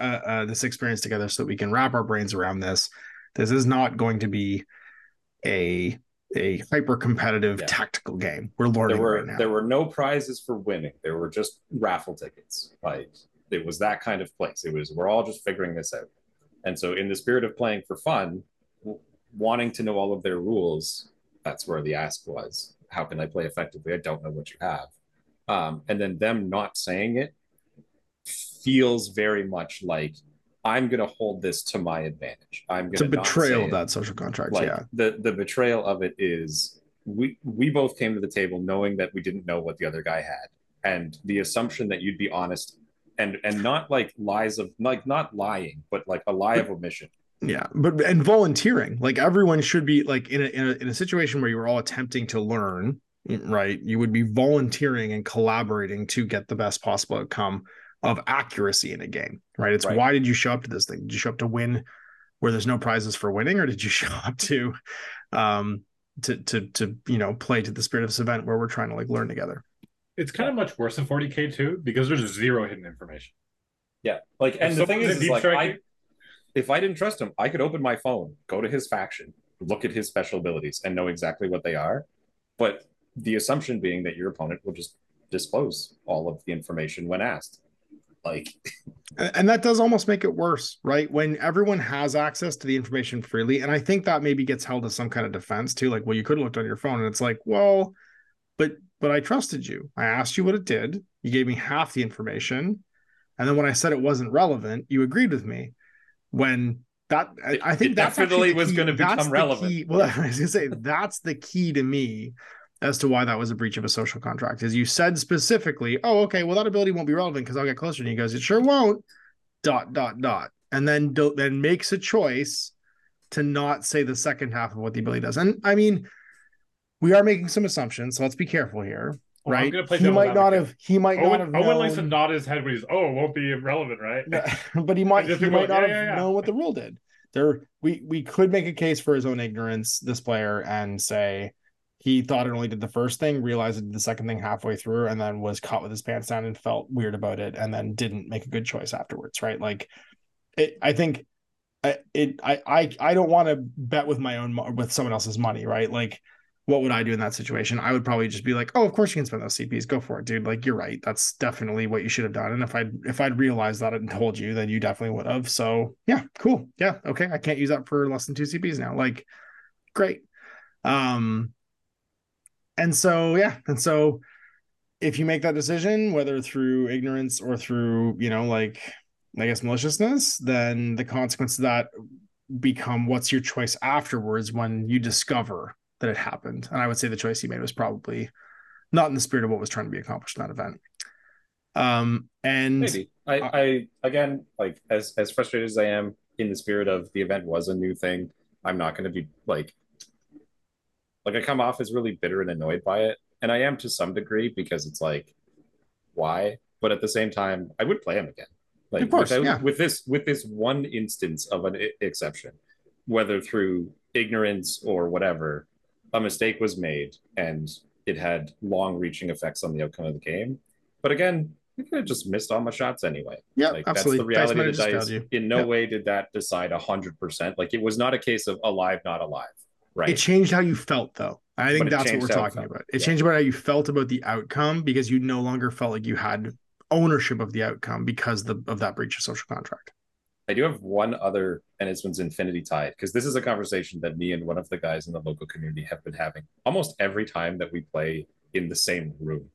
this experience together so that we can wrap our brains around this. This is not going to be a hyper-competitive tactical game. We're learning right now. There were no prizes for winning. There were just raffle tickets. Like, it was that kind of place. It was, we're all just figuring this out. And so in the spirit of playing for fun, wanting to know all of their rules, that's where the ask was. How can I play effectively? I don't know what you have. And then them not saying it feels very much like I'm going to hold this to my advantage. I'm going to betrayal of that social contract. Like, yeah, the betrayal of it is we both came to the table knowing that we didn't know what the other guy had, and the assumption that you'd be honest and not like lies of like not lying, but like a lie of omission. Yeah, but and volunteering. Like everyone should be like in a situation where you were all attempting to learn, right? You would be volunteering and collaborating to get the best possible outcome of accuracy in a game, right? It's right. Why did you show up to this thing? Did you show up to win where there's no prizes for winning, or did you show up to you know, play to the spirit of this event where we're trying to like learn together? It's kind of much worse than 40K too, because there's zero hidden information. Yeah, like, and the thing is like, if I didn't trust him, I could open my phone, go to his faction, look at his special abilities and know exactly what they are. But the assumption being that your opponent will just disclose all of the information when asked. Like, and that does almost make it worse, right? When everyone has access to the information freely. And I think that maybe gets held as some kind of defense too. Like, well, you could have looked on your phone, and it's like, well, but I trusted you. I asked you what it did. You gave me half the information. And then when I said it wasn't relevant, you agreed with me. When that, I think that definitely was going to become relevant. Well, I was going to say, that's the key to me as to why that was a breach of a social contract, is you said specifically, oh, okay, well, that ability won't be relevant because I'll get closer to you guys. It sure won't, ... And then makes a choice to not say the second half of what the ability does. And I mean, we are making some assumptions, so let's be careful here. Well, right, he might not have known. Owen likes to nod his head when he's, oh, it won't be relevant, right? But he might not have known what the rule did. We could make a case for his own ignorance, this player, and say he thought it only did the first thing, realized it did the second thing halfway through, and then was caught with his pants down and felt weird about it, and then didn't make a good choice afterwards, right? Like, I don't want to bet with my own with someone else's money, right? Like, what would I do in that situation? I would probably just be like, oh, of course you can spend those CPs. Go for it, dude. Like, you're right. That's definitely what you should have done. And if I'd realized that and told you, then you definitely would have. So yeah, cool. Yeah. Okay. I can't use that for less than 2 CPs now. Like, great. And so, yeah. And so if you make that decision, whether through ignorance or through, you know, like, I guess maliciousness, then the consequence of that become what's your choice afterwards when you discover that it happened. And I would say the choice he made was probably not in the spirit of what was trying to be accomplished in that event. And maybe I again, like, as frustrated as I am, in the spirit of the event was a new thing, I'm not going to be like I come off as really bitter and annoyed by it, and I am to some degree, because it's like, why? But at the same time, I would play him again, like, of course, with this one instance of an exception, whether through ignorance or whatever. A mistake was made, and it had long-reaching effects on the outcome of the game. But again, I could have just missed all my shots anyway. Yeah, like, absolutely. That's the reality of the dice. In no way did that decide 100%. Like, it was not a case of alive, not alive, right? It changed how you felt, though. I think that's what we're talking about. It changed about how you felt about the outcome, because you no longer felt like you had ownership of the outcome because of that breach of social contract. I do have one other, and it's one's Infinity Tide, because this is a conversation that me and one of the guys in the local community have been having almost every time that we play in the same room.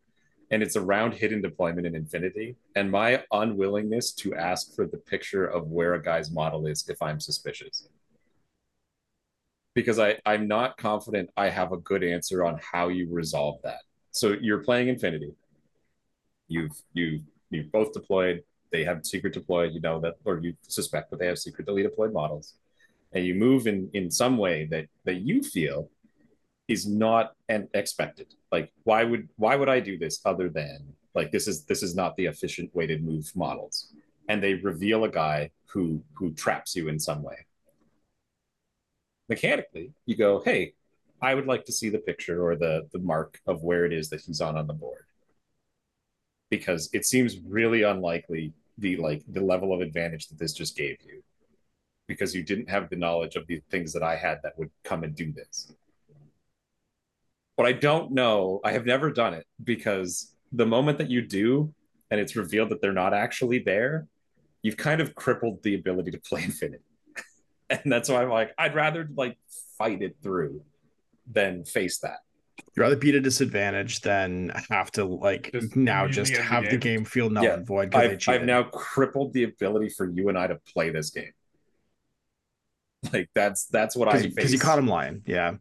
And it's around hidden deployment in Infinity, and my unwillingness to ask for the picture of where a guy's model is if I'm suspicious. Because I'm not confident I have a good answer on how you resolve that. So you're playing Infinity. You've both deployed. They have secret deployed, you know that, or you suspect that they have secretly deployed models, and you move in some way that you feel is not expected. Like, why would I do this other than, like, this is not the efficient way to move models, and they reveal a guy who traps you in some way. Mechanically, you go, hey, I would like to see the picture or the mark of where it is that he's on the board. Because it seems really unlikely the level of advantage that this just gave you, because you didn't have the knowledge of the things that I had that would come and do this. But I don't know. I have never done it, because the moment that you do, and it's revealed that they're not actually there, you've kind of crippled the ability to play Infinity. And that's why I'm like, I'd rather like fight it through than face that. You'd rather beat a disadvantage than have to, like, just have the game feel null and void. I've now crippled the ability for you and I to play this game. Like, that's what I face. Because you caught him lying, yeah.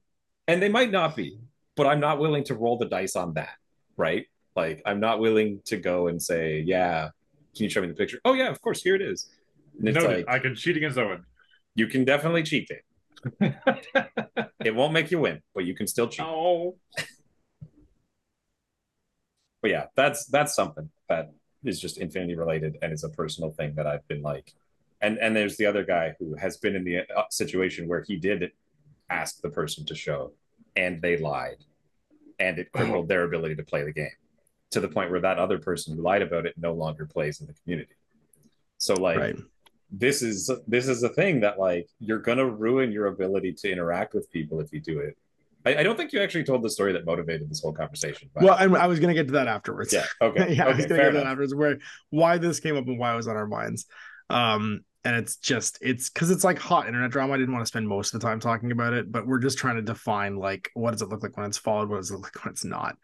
And they might not be, but I'm not willing to roll the dice on that, right? Like, I'm not willing to go and say, yeah, can you show me the picture? Oh, yeah, of course, here it is. And it's like, I can cheat against that one. You can definitely cheat it. It won't make you win, but you can still cheat. Oh. But yeah, that's something that is just Infinity related, and it's a personal thing that I've been like. And there's the other guy who has been in the situation where he did ask the person to show, and they lied, and it crippled their ability to play the game to the point where that other person who lied about it no longer plays in the community. So like. Right. This is a thing that, like, you're going to ruin your ability to interact with people if you do it. I don't think you actually told the story that motivated this whole conversation. But... Well, I was going to get to that afterwards. Yeah, okay. Yeah, okay, I was going to get to that afterwards, why this came up and why it was on our minds. And it's because it's like hot internet drama. I didn't want to spend most of the time talking about it, but we're just trying to define, like, what does it look like when it's followed? What does it look like when it's not?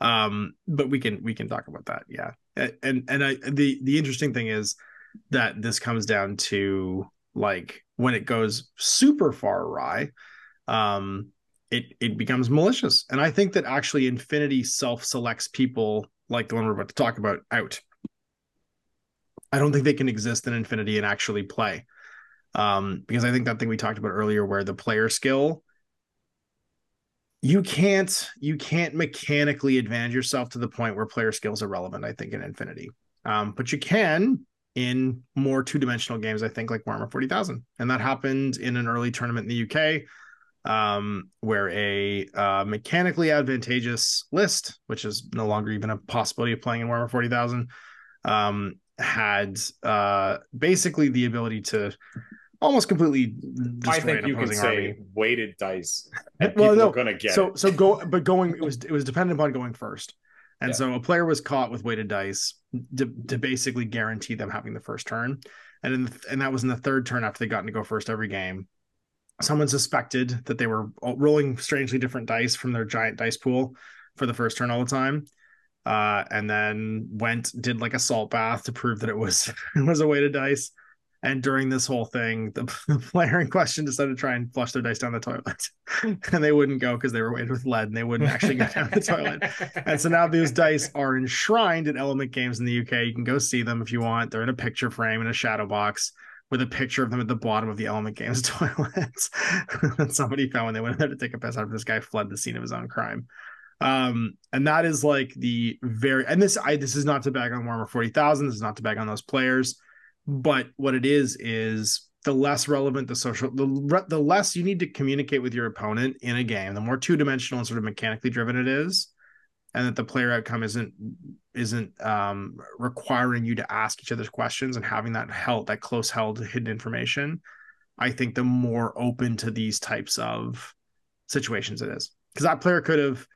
But we can talk about that, yeah. And the interesting thing is, that this comes down to, like, when it goes super far awry, it becomes malicious. And I think that actually Infinity self-selects people like the one we're about to talk about out. I don't think they can exist in Infinity and actually play. Because I think that thing we talked about earlier where the player skill, you can't mechanically advantage yourself to the point where player skill is irrelevant, I think, in Infinity. But you can... in more two-dimensional games, I think, like Warhammer 40,000. And that happened in an early tournament in the UK, where a mechanically advantageous list, which is no longer even a possibility of playing in Warhammer 40,000, had basically the ability to almost completely destroy an opposing army. Say weighted dice, and well, people are going to get it. It was dependent upon going first. And so a player was caught with weighted dice to basically guarantee them having the first turn. And that was in the third turn after they got to go first every game. Someone suspected that they were rolling strangely different dice from their giant dice pool for the first turn all the time. And then did like a salt bath to prove that it was a weighted dice. And during this whole thing, the player in question decided to try and flush their dice down the toilet. And they wouldn't go because they were weighted with lead and they wouldn't actually go down the toilet. And so now those dice are enshrined in Element Games in the UK. You can go see them if you want. They're in a picture frame in a shadow box with a picture of them at the bottom of the Element Games toilets. And somebody found when they went there to take a piss after this guy fled the scene of his own crime. And that is like the very... And this is not to bag on Warhammer 40,000. This is not to bag on those players. But what it is the less relevant the less you need to communicate with your opponent in a game, the more two-dimensional and sort of mechanically driven it is, and that the player outcome isn't requiring you to ask each other's questions and having that close-held hidden information. I think the more open to these types of situations it is, because that player could have,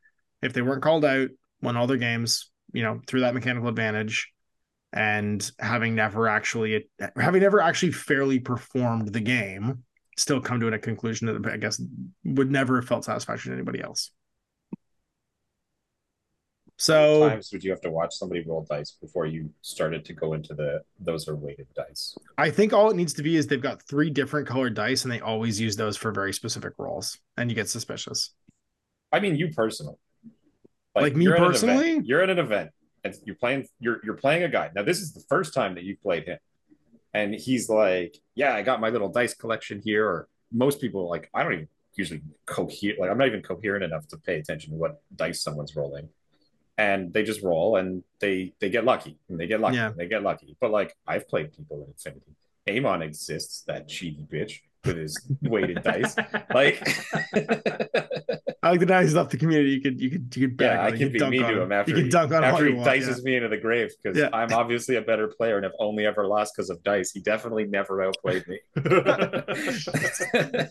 if they weren't called out, won all their games, you know, through that mechanical advantage. And having never actually fairly performed the game, still come to a conclusion that I guess would never have felt satisfaction to anybody else. So, what times would you have to watch somebody roll dice before you started to go into those are weighted dice? I think all it needs to be is they've got three different colored dice, and they always use those for very specific rolls, and you get suspicious. I mean, you personally, like me personally, you're at an event. You're playing a guy. Now this is the first time that you've played him, and he's like, "Yeah, I got my little dice collection here." Or most people are like, I don't even usually cohere. Like I'm not even coherent enough to pay attention to what dice someone's rolling, and they just roll and they get lucky and they get lucky and they get lucky. But like I've played people in Infinity. Amon exists, that cheaty bitch with his weighted dice. Like I like the dice off the community. You could back I can beat me to him after he dices me into the grave because I'm obviously a better player and have only ever lost because of dice. He definitely never outplayed me.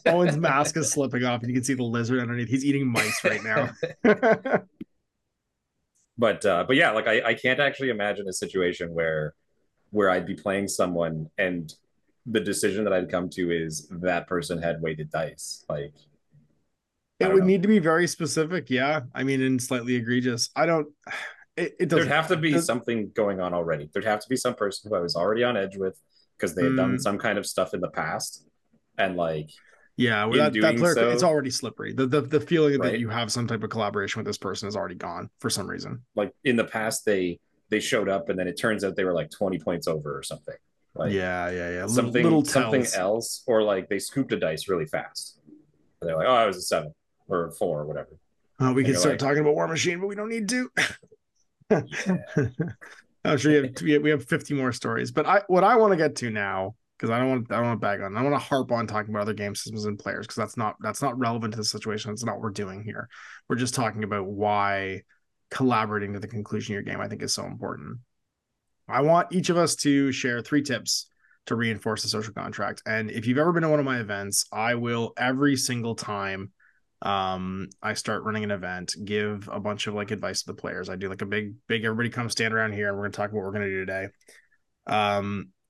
Owen's mask is slipping off and you can see the lizard underneath. He's eating mice right now. But yeah, like I can't actually imagine a situation where I'd be playing someone and the decision that I'd come to is that person had weighted dice. Like It would need to be very specific, yeah. I mean, and slightly egregious. I don't... It doesn't... There'd have to be something going on already. There'd have to be some person who I was already on edge with because they had done some kind of stuff in the past. And, like... Yeah, well, that player, so, it's already slippery. The feeling that you have some type of collaboration with this person is already gone for some reason. Like, in the past, they showed up, and then it turns out they were, like, 20 points over or something. Like, yeah. Something else. Or, like, they scooped a dice really fast. And they're like, oh, I was a 7. Or 4 or whateher. We can start talking about War Machine, but we don't need to. I'm sure we have 50 more stories. But what I want to get to now, because I don't want to bag on. I want to harp on talking about other game systems and players, because that's not relevant to the situation. That's not what we're doing here. We're just talking about why collaborating to the conclusion of your game I think is so important. I want each of us to share 3 tips to reinforce the social contract. And if you've ever been to one of my events, I will every single time I start running an event, give a bunch of like advice to the players. I do like a big everybody come stand around here and we're gonna talk about what we're gonna do today.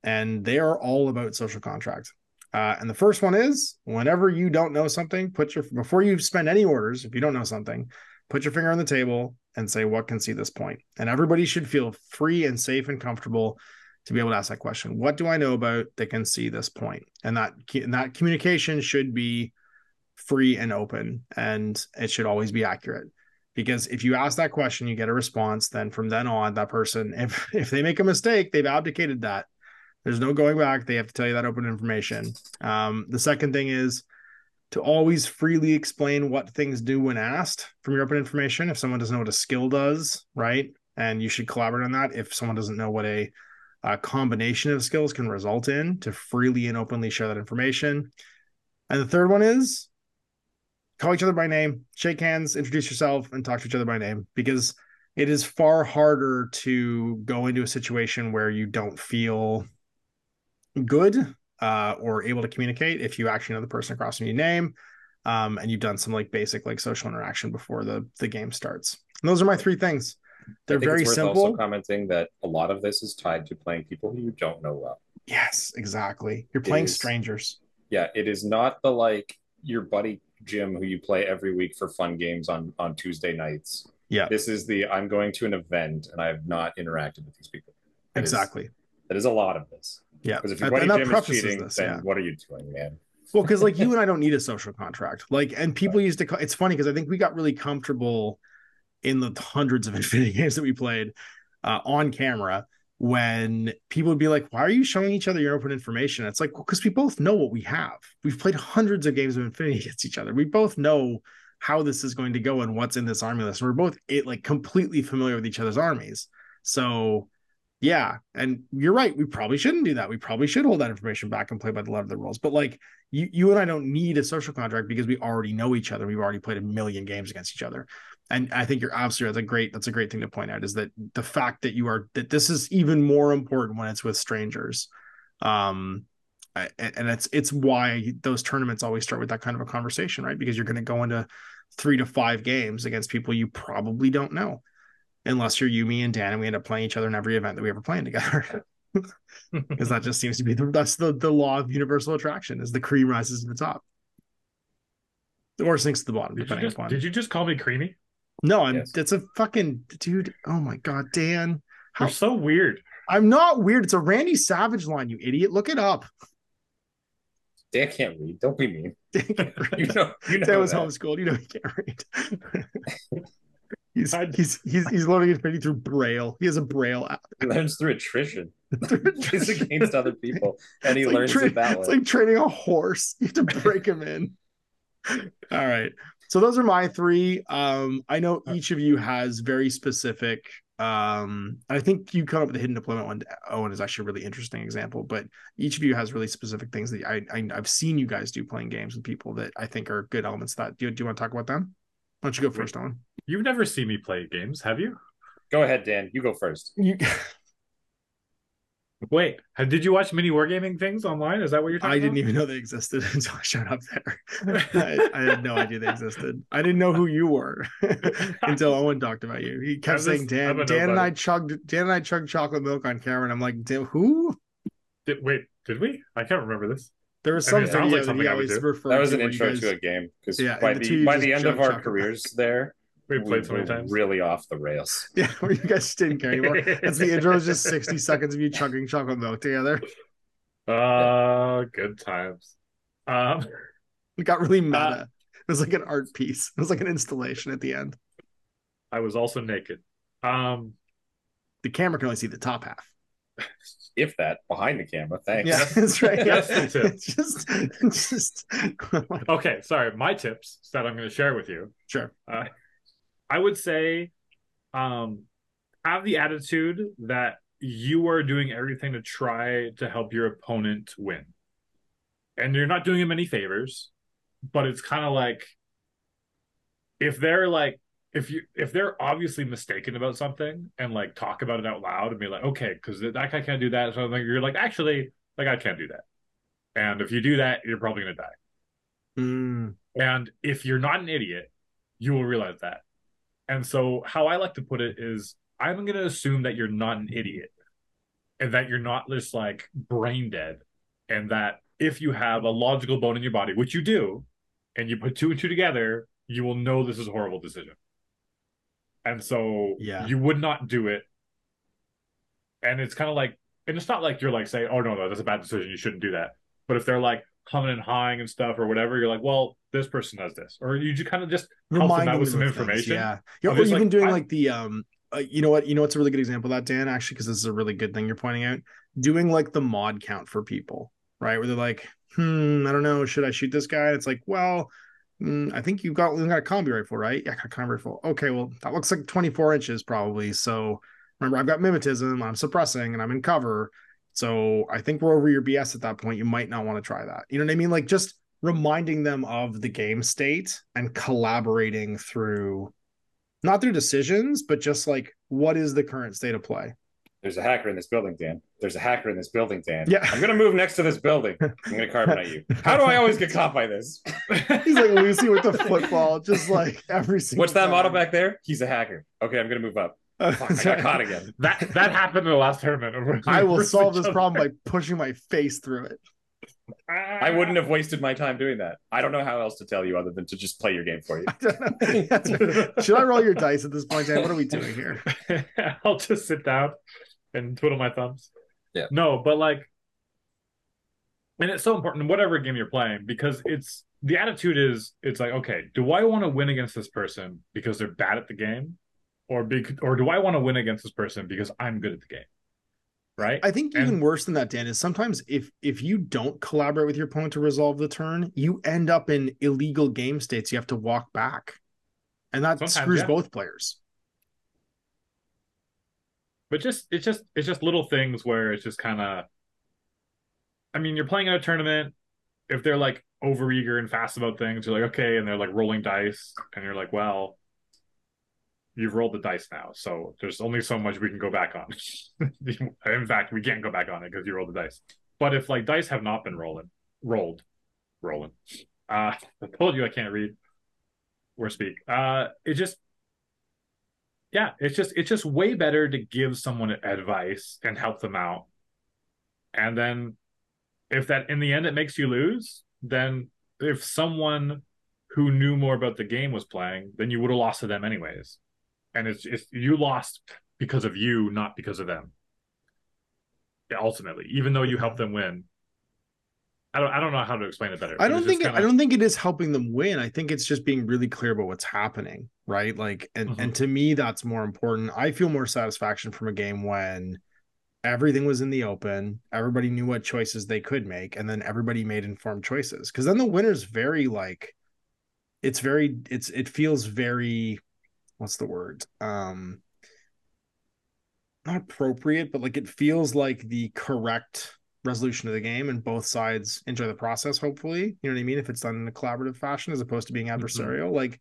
And they are all about social contract. And the first one is, whenever you don't know something, before you spend any orders, if you don't know something, put your finger on the table and say, what can see this point? And everybody should feel free and safe and comfortable to be able to ask that question. What do I know about that can see this point? And that communication should be free and open, and it should always be accurate, because if you ask that question, you get a response. Then from then on, that person, if they make a mistake, they've abdicated that. There's no going back. They have to tell you that open information. The second thing is to always freely explain what things do when asked from your open information. If someone doesn't know what a skill does, right? And you should collaborate on that. If someone doesn't know what a combination of skills can result in, to freely and openly share that information. And the third one is, call each other by name, shake hands, introduce yourself, and talk to each other by name, because it is far harder to go into a situation where you don't feel good or able to communicate if you actually know the person across from your name, and you've done some like basic like social interaction before the game starts. And those are my 3 things. They're very simple. It's worth also commenting that a lot of this is tied to playing people who you don't know well. Yes, exactly. You're playing strangers. Yeah, it is not the like your buddy Jim who you play every week for fun games on Tuesday nights. Yeah, this is the I'm going to an event and I have not interacted with these people. That is a lot of this. Yeah, because if your buddy Jim is cheating, then what are you doing, man? Well, because like you and I don't need a social contract. Like, and people used to. It's funny because I think we got really comfortable in the hundreds of Infinity games that we played on camera, when people would be like, why are you showing each other your open information? It's like, because we both know what we have. We've played hundreds of games of Infinity against each other. We both know how this is going to go and what's in this army list. We're both like completely familiar with each other's armies. So yeah, and you're right, we probably shouldn't do that. We probably should hold that information back and play by the letter of the rules. But like you and I don't need a social contract because we already know each other. We've already played a million games against each other. And I think you're absolutely, that's a great thing to point out, is that the fact that this is even more important when it's with strangers. And it's why those tournaments always start with that kind of a conversation, right? Because you're going to go into 3 to 5 games against people you probably don't know, unless you're you, me, and Dan, and we end up playing each other in every event that we ever played together. Because that just seems to be that's the law of universal attraction, is the cream rises to the top. Or sinks to the bottom, depending upon. Did you just call me creamy? No, yes. It's a fucking dude. Oh my god, Dan. You're so weird. I'm not weird. It's a Randy Savage line, you idiot. Look it up. Dan can't read. Don't be mean. You know Dan was homeschooled. You know he can't read. he's learning Infinity through Braille. He has a Braille app. He learns through attrition. He's against other people. And he learns it that way. It's like training a horse. You have to break him in. All right. So those are my 3. I know each of you has very specific. I think you come up with the hidden deployment one. Owen is actually a really interesting example, but each of you has really specific things that I've seen you guys do playing games with people that I think are good elements of that. Do you want to talk about them? Why don't you go first, Owen? You've never seen me play games, have you? Go ahead, Dan. You go first. Wait, did you watch mini wargaming things online? Is that what you're talking about? I didn't even know they existed until I showed up there. I had no idea they existed. I didn't know who you were until Owen talked about you. He kept saying, Dan and I chugged chocolate milk on camera, and I'm like, who? Wait, did we? I can't remember this. There was some video that he always referred to. That was an intro to a game, because by the end of our careers there, we played 20 times. Really off the rails. Yeah, well, you guys didn't care anymore. That's the intro. It's just 60 seconds of you chugging chocolate milk together. Good times. It got really meta. It was like an art piece. It was like an installation at the end. I was also naked. The camera can only see the top half. If that, behind the camera, thanks. Yeah, that's right. Yeah. That's the tip. Okay, sorry. My tips that I'm going to share with you. Sure. I would say have the attitude that you are doing everything to try to help your opponent win. And you're not doing him any favors, but it's kind of like if they're obviously mistaken about something and like talk about it out loud and be like, okay, because that guy can't do that, so you're like, actually, like I can't do that. And if you do that, you're probably gonna die. And if you're not an idiot, you will realize that. And so how I like to put it is, I'm gonna assume that you're not an idiot and that you're not just like brain dead, and that if you have a logical bone in your body, which you do, and you put two and two together, you will know this is a horrible decision. And so you would not do it. And it's kind of like, and it's not like you're like saying, oh, no, that's a bad decision, you shouldn't do that. But if they're like humming and hawing and stuff or whatever, you're like, well, this person does this. Or you just kind of just help them out with some information. Yeah. Or you've been doing like the, you know what? You know what's a really good example of that, Dan, actually, because this is a really good thing you're pointing out. Doing like the mod count for people, right? Where they're like, I don't know, should I shoot this guy? And it's like, well... I think you got a combi rifle, right? Yeah, I got a combi rifle. Okay, well, that looks like 24 inches probably. So remember, I've got mimetism, I'm suppressing, and I'm in cover. So I think we're over your BS at that point. You might not want to try that. You know what I mean? Like just reminding them of the game state and collaborating through, not through decisions, but just like, what is the current state of play? There's a hacker in this building, Dan. There's a hacker in this building, Dan. Yeah. I'm going to move next to this building. I'm going to carbonate you. How do I always get caught by this? He's like Lucy with the football, just like every single What's that time. Model back there? He's a hacker. Okay, I'm going to move up. Fuck, I got caught again. That happened in the last tournament. I will solve this problem by pushing my face through it. I wouldn't have wasted my time doing that. I don't know how else to tell you other than to just play your game for you. I don't know. Should I roll your dice at this point, Dan? What are we doing here? I'll just sit down and twiddle my thumbs. Yeah. No, but like, and it's so important in whatever game you're playing, because it's the attitude is, it's like, okay, do I want to win against this person because they're bad at the game, or do I want to win against this person because I'm good at the game? Right. I think even worse than that, Dan, is sometimes if you don't collaborate with your opponent to resolve the turn, you end up in illegal game states you have to walk back, and that screws both players. But it's just little things where it's just kind of, I mean, you're playing in a tournament. If they're like overeager and fast about things, you're like, okay, and they're like rolling dice, and you're like, well, you've rolled the dice now, so there's only so much we can go back on. In fact, we can't go back on it because you rolled the dice. But if like dice have not been rolling. I told you I can't read or speak. It's just way better to give someone advice and help them out. And then if that in the end it makes you lose, then if someone who knew more about the game was playing, then you would have lost to them anyways. And it's you lost because of you, not because of them. Yeah, ultimately, even though you helped them win. I don't know how to explain it better. I don't think it is helping them win. I think it's just being really clear about what's happening, right? Like, and to me, that's more important. I feel more satisfaction from a game when everything was in the open, everybody knew what choices they could make, and then everybody made informed choices. Because then the winner's very like, it feels very, what's the word? Not appropriate, but like it feels like the correct resolution of the game, and both sides enjoy the process, hopefully. You know what I mean? If it's done in a collaborative fashion as opposed to being adversarial. Like,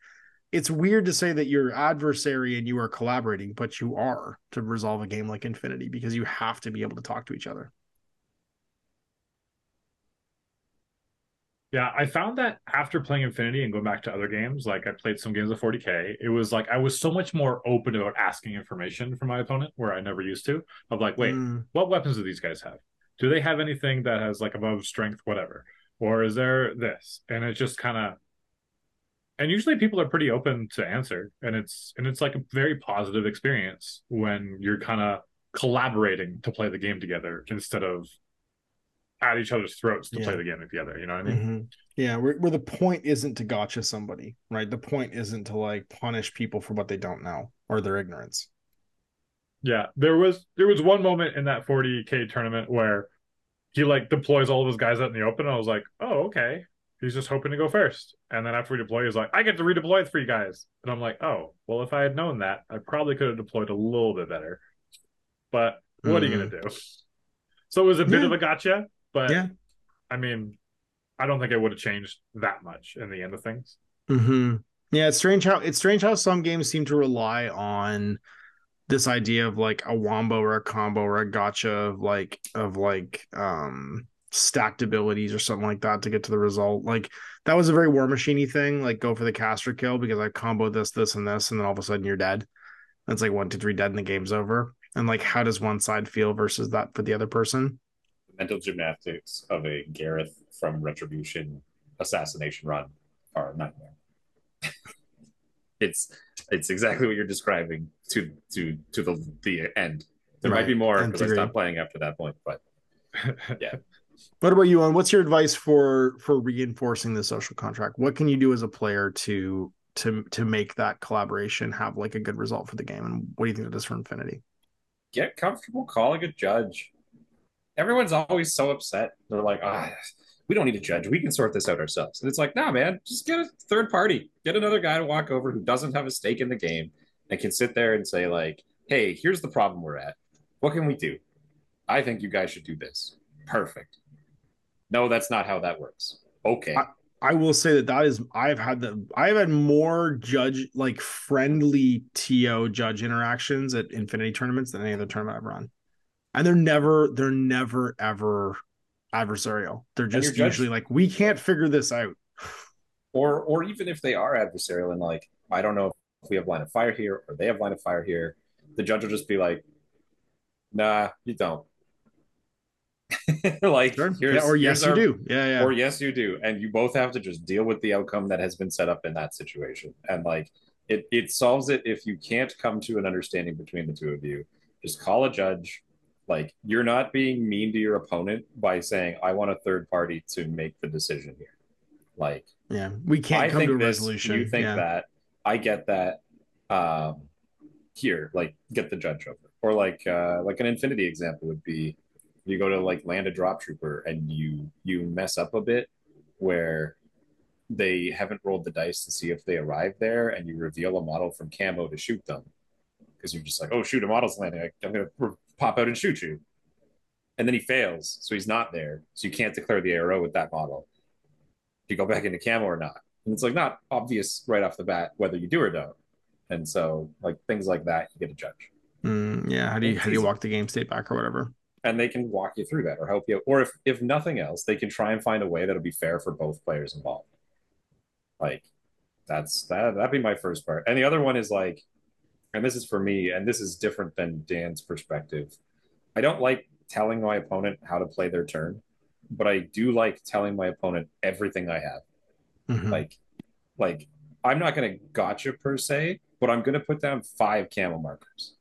it's weird to say that you're adversary and you are collaborating, but you are to resolve a game like Infinity, because you have to be able to talk to each other. Yeah, I found that after playing Infinity and going back to other games, like I played some games of 40K, it was like I was so much more open about asking information from my opponent, where I never used to, of like, wait, what weapons do these guys have? Do they have anything that has like above strength, whatever? or is there this? And it's just kind of, and usually people are pretty open to answer, and it's like a very positive experience when you're kind of collaborating to play the game together instead of at each other's throats to play the game together. You know what I mean? Mm-hmm. Yeah, where the point isn't to gotcha somebody, right? The point isn't to like punish people for what they don't know or their ignorance. Yeah, there was one moment in that 40K tournament where he like deploys all of his guys out in the open, and I was like, oh, okay. He's just hoping to go first. And then after we deploy, he's like, I get to redeploy 3 guys. And I'm like, oh, well, if I had known that, I probably could have deployed a little bit better. But what are you going to do? So it was a bit of a gotcha, but I mean, I don't think it would have changed that much in the end of things. Mm-hmm. Yeah, it's strange how some games seem to rely on this idea of like a wombo or a combo or a gotcha of stacked abilities or something like that to get to the result. Like that was a very War Machine-y thing, like go for the caster kill because I combo this and this, and then all of a sudden you're dead. And it's like 1, 2, 3 dead and the game's over. And like how does one side feel versus that for the other person? Mental gymnastics of a Gareth from Retribution assassination run are a nightmare. It's exactly what you're describing to the end. There might be more because I stopped playing after that point, but yeah. What about you, Ulan? What's your advice for reinforcing the social contract? What can you do as a player to make that collaboration have like a good result for the game? And what do you think of this for Infinity? Get comfortable calling a judge. Everyone's always so upset. They're like, we don't need a judge. We can sort this out ourselves. And it's like, nah, man, just get a third party. Get another guy to walk over who doesn't have a stake in the game and can sit there and say like, hey, here's the problem we're at. What can we do? I think you guys should do this. Perfect. No, that's not how that works. Okay. I will say that is I've had more judge like friendly TO judge interactions at Infinity tournaments than any other tournament I've run. And they're never ever adversarial. They're just usually like, we can't figure this out. Or even if they are adversarial and like, I don't know if we have line of fire here or they have line of fire here, the judge will just be like, nah, you don't. Like sure. Yeah, or yes you do. Yeah. Or yes you do. And you both have to just deal with the outcome that has been set up in that situation. And like it solves it. If you can't come to an understanding between the two of you, just call a judge. Like you're not being mean to your opponent by saying, I want a third party to make the decision here. Like yeah, we can't come to a resolution. You think that I get that here, like get the judge over. Or like an Infinity example would be you go to like land a drop trooper and you mess up a bit where they haven't rolled the dice to see if they arrive there, and you reveal a model from camo to shoot them because you're just like, oh shoot, a model's landing, I'm gonna pop out and shoot you, and then he fails, so he's not there, so you can't declare the ARO with that model. Do you go back into camo or not? And it's like not obvious right off the bat whether you do or don't, and so like things like that you get a judge. How do you walk the game state back or whatever? And they can walk you through that or help you. Or if nothing else, they can try and find a way that'll be fair for both players involved. Like, that'd be my first part. And the other one is like, and this is for me, and this is different than Dan's perspective. I don't like telling my opponent how to play their turn, but I do like telling my opponent everything I have. Mm-hmm. Like I'm not going to gotcha per se, but I'm going to put down 5 camel markers.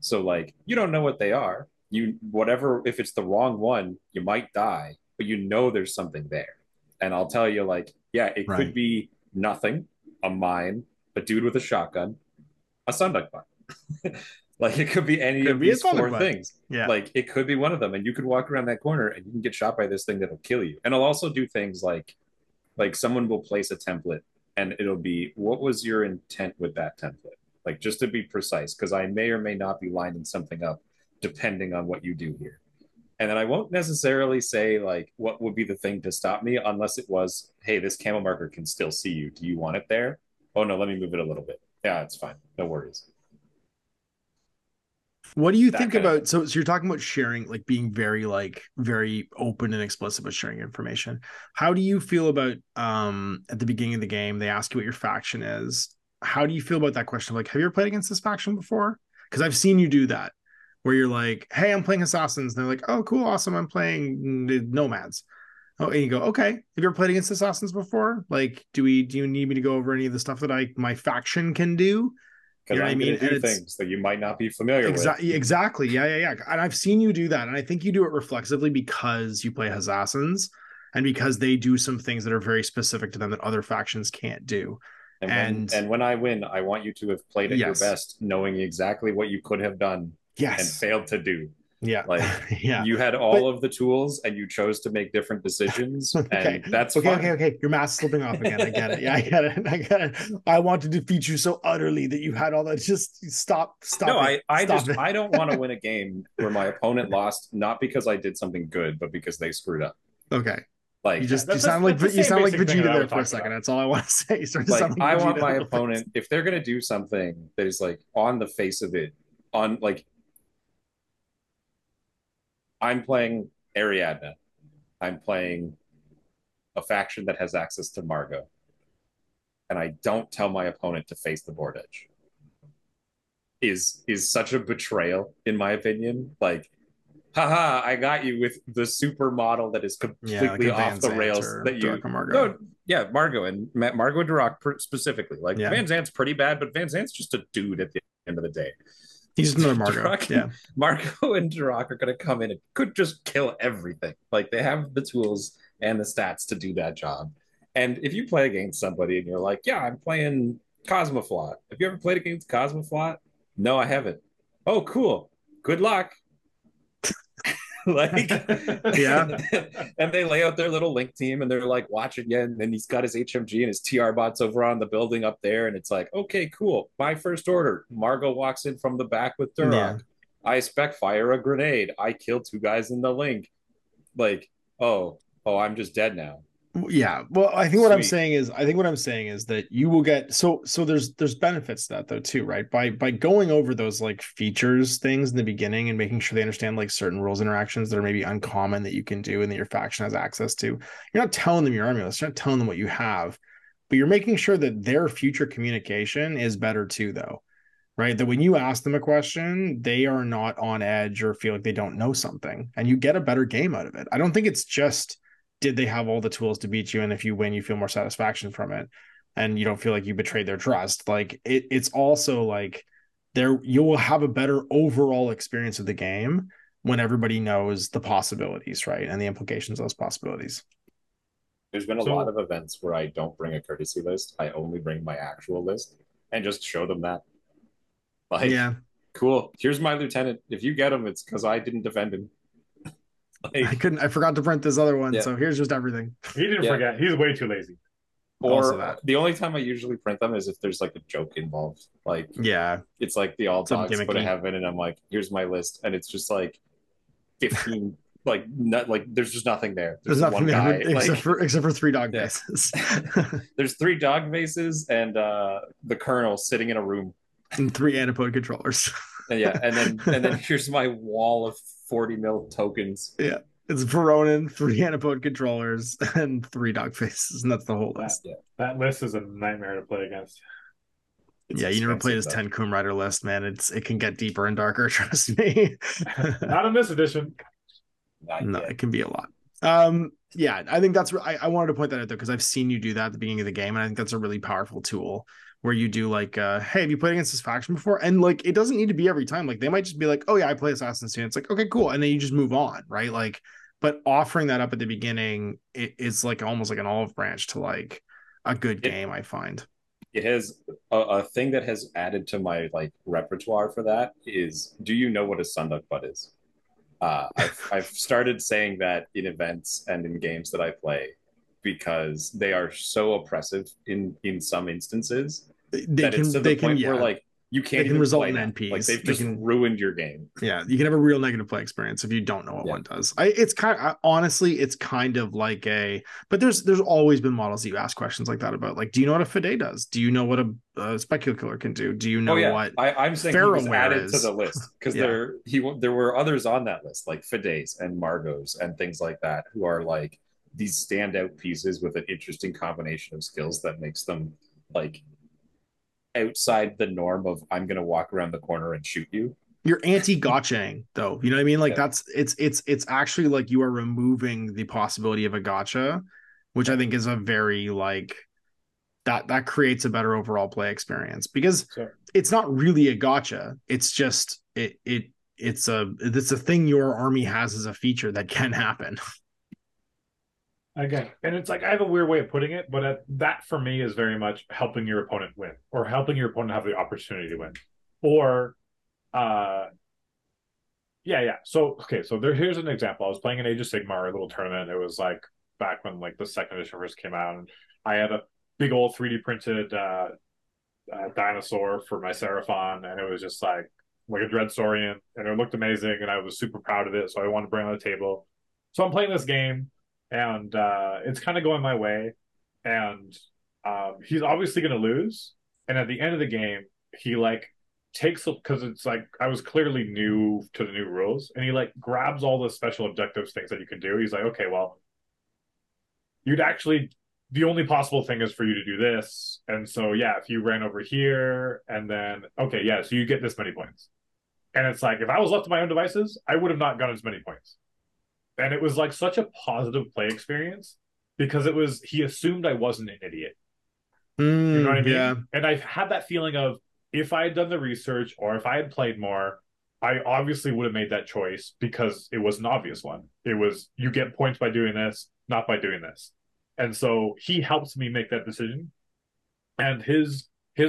So like, you don't know what they are. If it's the wrong one, you might die, but you know there's something there. And I'll tell you, like, yeah, it could be nothing, a mine, a dude with a shotgun, a Sunduk Butt. Like, it could be any of these four things. Yeah. Like, it could be one of them, and you could walk around that corner and you can get shot by this thing that'll kill you. And I'll also do things like someone will place a template, and it'll be, what was your intent with that template? Like, just to be precise, because I may or may not be lining something up depending on what you do here. And then I won't necessarily say like what would be the thing to stop me unless it was, hey, this camel marker can still see you. Do you want it there? Oh no, let me move it a little bit. Yeah, it's fine. No worries. What do you think about, so you're talking about sharing, like being very, like very open and explicit with sharing information. How do you feel about at the beginning of the game, they ask you what your faction is. How do you feel about that question? Like, have you ever played against this faction before? Because I've seen you do that, where you're like, hey, I'm playing Assassins. And they're like, oh, cool, awesome, I'm playing Nomads. Oh, and you go, okay, have you ever played against assassins before? Like, do you need me to go over any of the stuff that my faction can do? You know what I mean? Things that you might not be familiar with. Exactly. Yeah. And I've seen you do that. And I think you do it reflexively because you play assassins and because they do some things that are very specific to them that other factions can't do. And when I win, I want you to have played at your best, knowing exactly what you could have done and failed to do. Yeah. Like, you had all of the tools and you chose to make different decisions. Okay. And that's fine. Okay. Your mask's slipping off again. I get it. Yeah, I get it. I want to defeat you so utterly that you had all that. Just stop. No, I don't want to win a game where my opponent lost, not because I did something good, but because they screwed up. Okay. Like, you sound like Vegeta there for a second. That's all I want to say. Like, I want my opponent, if they're going to do something that is like on the face of it, on like, I'm playing Ariadne. I'm playing a faction that has access to Margot. And I don't tell my opponent to face the board edge. Is such a betrayal, in my opinion. Like, haha, I got you with the supermodel that is completely off the rails. That you, Margot. Yeah, Margot and Margot Durak specifically. Like, Van Zandt's pretty bad, but Van Zandt's just a dude at the end of the day. He's another Margot. Margot and Durak are going to come in and could just kill everything. Like, they have the tools and the stats to do that job. And if you play against somebody and you're like, yeah, I'm playing Cosmoflot. Have you ever played against Cosmoflot? No, I haven't. Oh, cool. Good luck. Like, yeah. And they lay out their little link team and they're like watching you. And then he's got his HMG and his TR bots over on the building up there. And it's like, okay, cool. My first order. Margot walks in from the back with Durak. Yeah. I spec fire a grenade. I kill two guys in the link. Like, oh, I'm just dead now. Yeah. Well, I think what I'm saying is that you will get so there's benefits to that though too, right? By going over those like features things in the beginning and making sure they understand like certain rules interactions that are maybe uncommon that you can do and that your faction has access to. You're not telling them your army list, you're not telling them what you have, but you're making sure that their future communication is better too, though. Right? That when you ask them a question, they are not on edge or feel like they don't know something, and you get a better game out of it. I don't think it's just did they have all the tools to beat you, and if you win you feel more satisfaction from it and you don't feel like you betrayed their trust. Like it's also like you will have a better overall experience of the game when everybody knows the possibilities, right, and the implications of those possibilities. There's been a lot of events where I don't bring a courtesy list. I only bring my actual list and just show them that, like, yeah, cool, here's my lieutenant. If you get him, it's because I didn't defend him. Like, I forgot to print this other one, so here's just everything. He didn't forget. He's way too lazy. Or the only time I usually print them is if there's like a joke involved. Like, yeah, it's like the all dogs go to heaven, and I'm like, here's my list, and it's just like 15. Like, not like there's just nothing there. There's nothing there except for three dog vases. There's three dog vases and the colonel sitting in a room and three antipode controllers. and then here's my wall of 40 mil tokens. Yeah, it's Veronin, three antipode controllers, and three dog faces, and that's the whole list. That list is a nightmare to play against. It's you never played his 10 Kum Rider list, man. It can get deeper and darker, trust me. Not in this edition. No, it can be a lot. I think that's what I wanted to point that out though, because I've seen you do that at the beginning of the game, and I think that's a really powerful tool. Where you do like, hey, have you played against this faction before? And like, it doesn't need to be every time. Like, they might just be like, oh yeah, I play Assassin's Creed. It's like, okay, cool, and then you just move on, right? Like, but offering that up at the beginning, it's like almost like an olive branch to like a good game. I find it has a thing that has added to my like repertoire for that is, do you know what a Sunduk Butt is? I've started saying that in events and in games that I play because they are so oppressive in some instances. They can, like, you can't even result in NPs. Like, they just ruined your game. Yeah, you can have a real negative play experience if you don't know what one does. It's kind of like a, but there's always been models that you ask questions like that about, like, do you know what a Fiday does? Do you know what a specular killer can do? Do you know what I'm saying? He was added to the list because there were others on that list, like Fidays and Margos and things like that, who are like these standout pieces with an interesting combination of skills that makes them like outside the norm of I'm going to walk around the corner and shoot you. You're anti-gotchaing, though. You know what I mean? Like, that's it's actually like you are removing the possibility of a gotcha, which I think is a very like that creates a better overall play experience, because it's not really a gotcha. It's just it's a thing your army has as a feature that can happen. Again, and it's like, I have a weird way of putting it, but that for me is very much helping your opponent win, or helping your opponent have the opportunity to win, or So here's an example. I was playing an Age of Sigmar, a little tournament. It was like back when like the second edition first came out, and I had a big old 3D printed dinosaur for my Seraphon, and it was just like a Dreadsaurian, and it looked amazing, and I was super proud of it, so I wanted to bring it on the table. So I'm playing this game, and it's kind of going my way, and he's obviously going to lose. And at the end of the game, he like takes, because it's like I was clearly new to the new rules, and he like grabs all the special objectives, things that you can do. He's like, okay, well, you'd actually, the only possible thing is for you to do this, and so if you ran over here, and then so you get this many points. And it's like, if I was left to my own devices, I would have not gotten as many points. And it was like such a positive play experience, because it was, he assumed I wasn't an idiot. You know what I mean? Yeah. And I had that feeling of, if I had done the research, or if I had played more, I obviously would have made that choice, because it was an obvious one. It was, you get points by doing this, not by doing this. And so he helps me make that decision. And his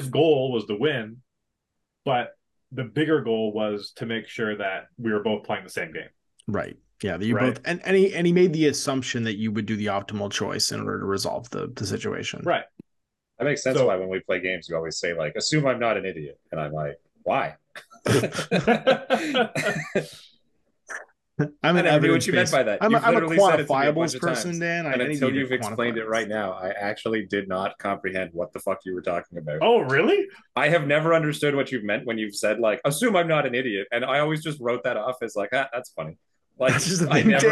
goal was to win, but the bigger goal was to make sure that we were both playing the same game. Right. Yeah, that you both, and he made the assumption that you would do the optimal choice in order to resolve the situation. Right. That makes sense. So, why when we play games, we always say like, assume I'm not an idiot, and I'm like, why? I mean, what you meant by that. I'm a quantifiable person, Dan. And until you've explained it right now, I actually did not comprehend what the fuck you were talking about. Oh, really? I have never understood what you've meant when you've said like, assume I'm not an idiot, and I always just wrote that off as like, that's funny. Like, I never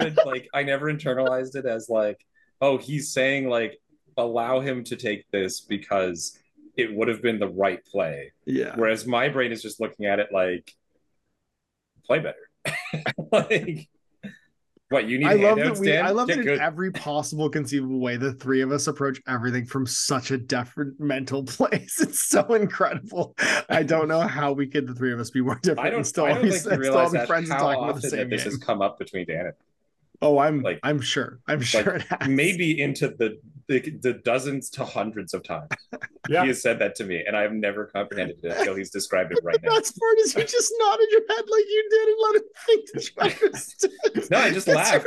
internalized it as like, oh, he's saying like, allow him to take this because it would have been the right play. Yeah. Whereas my brain is just looking at it like, play better. Like, what you need. I love that in every possible conceivable way, the three of us approach everything from such a different mental place. It's so incredible. I don't know how we could, the three of us, be more different. I don't think you realize friends how talking often about the same this game. Has come up between Dan and. Oh, I'm sure it has. Maybe into the dozens to hundreds of times. He has said that to me, and I have never comprehended it until he's described it right now. The best part is you just nodded your head like you did and let him think that you understood. No, I just laughed.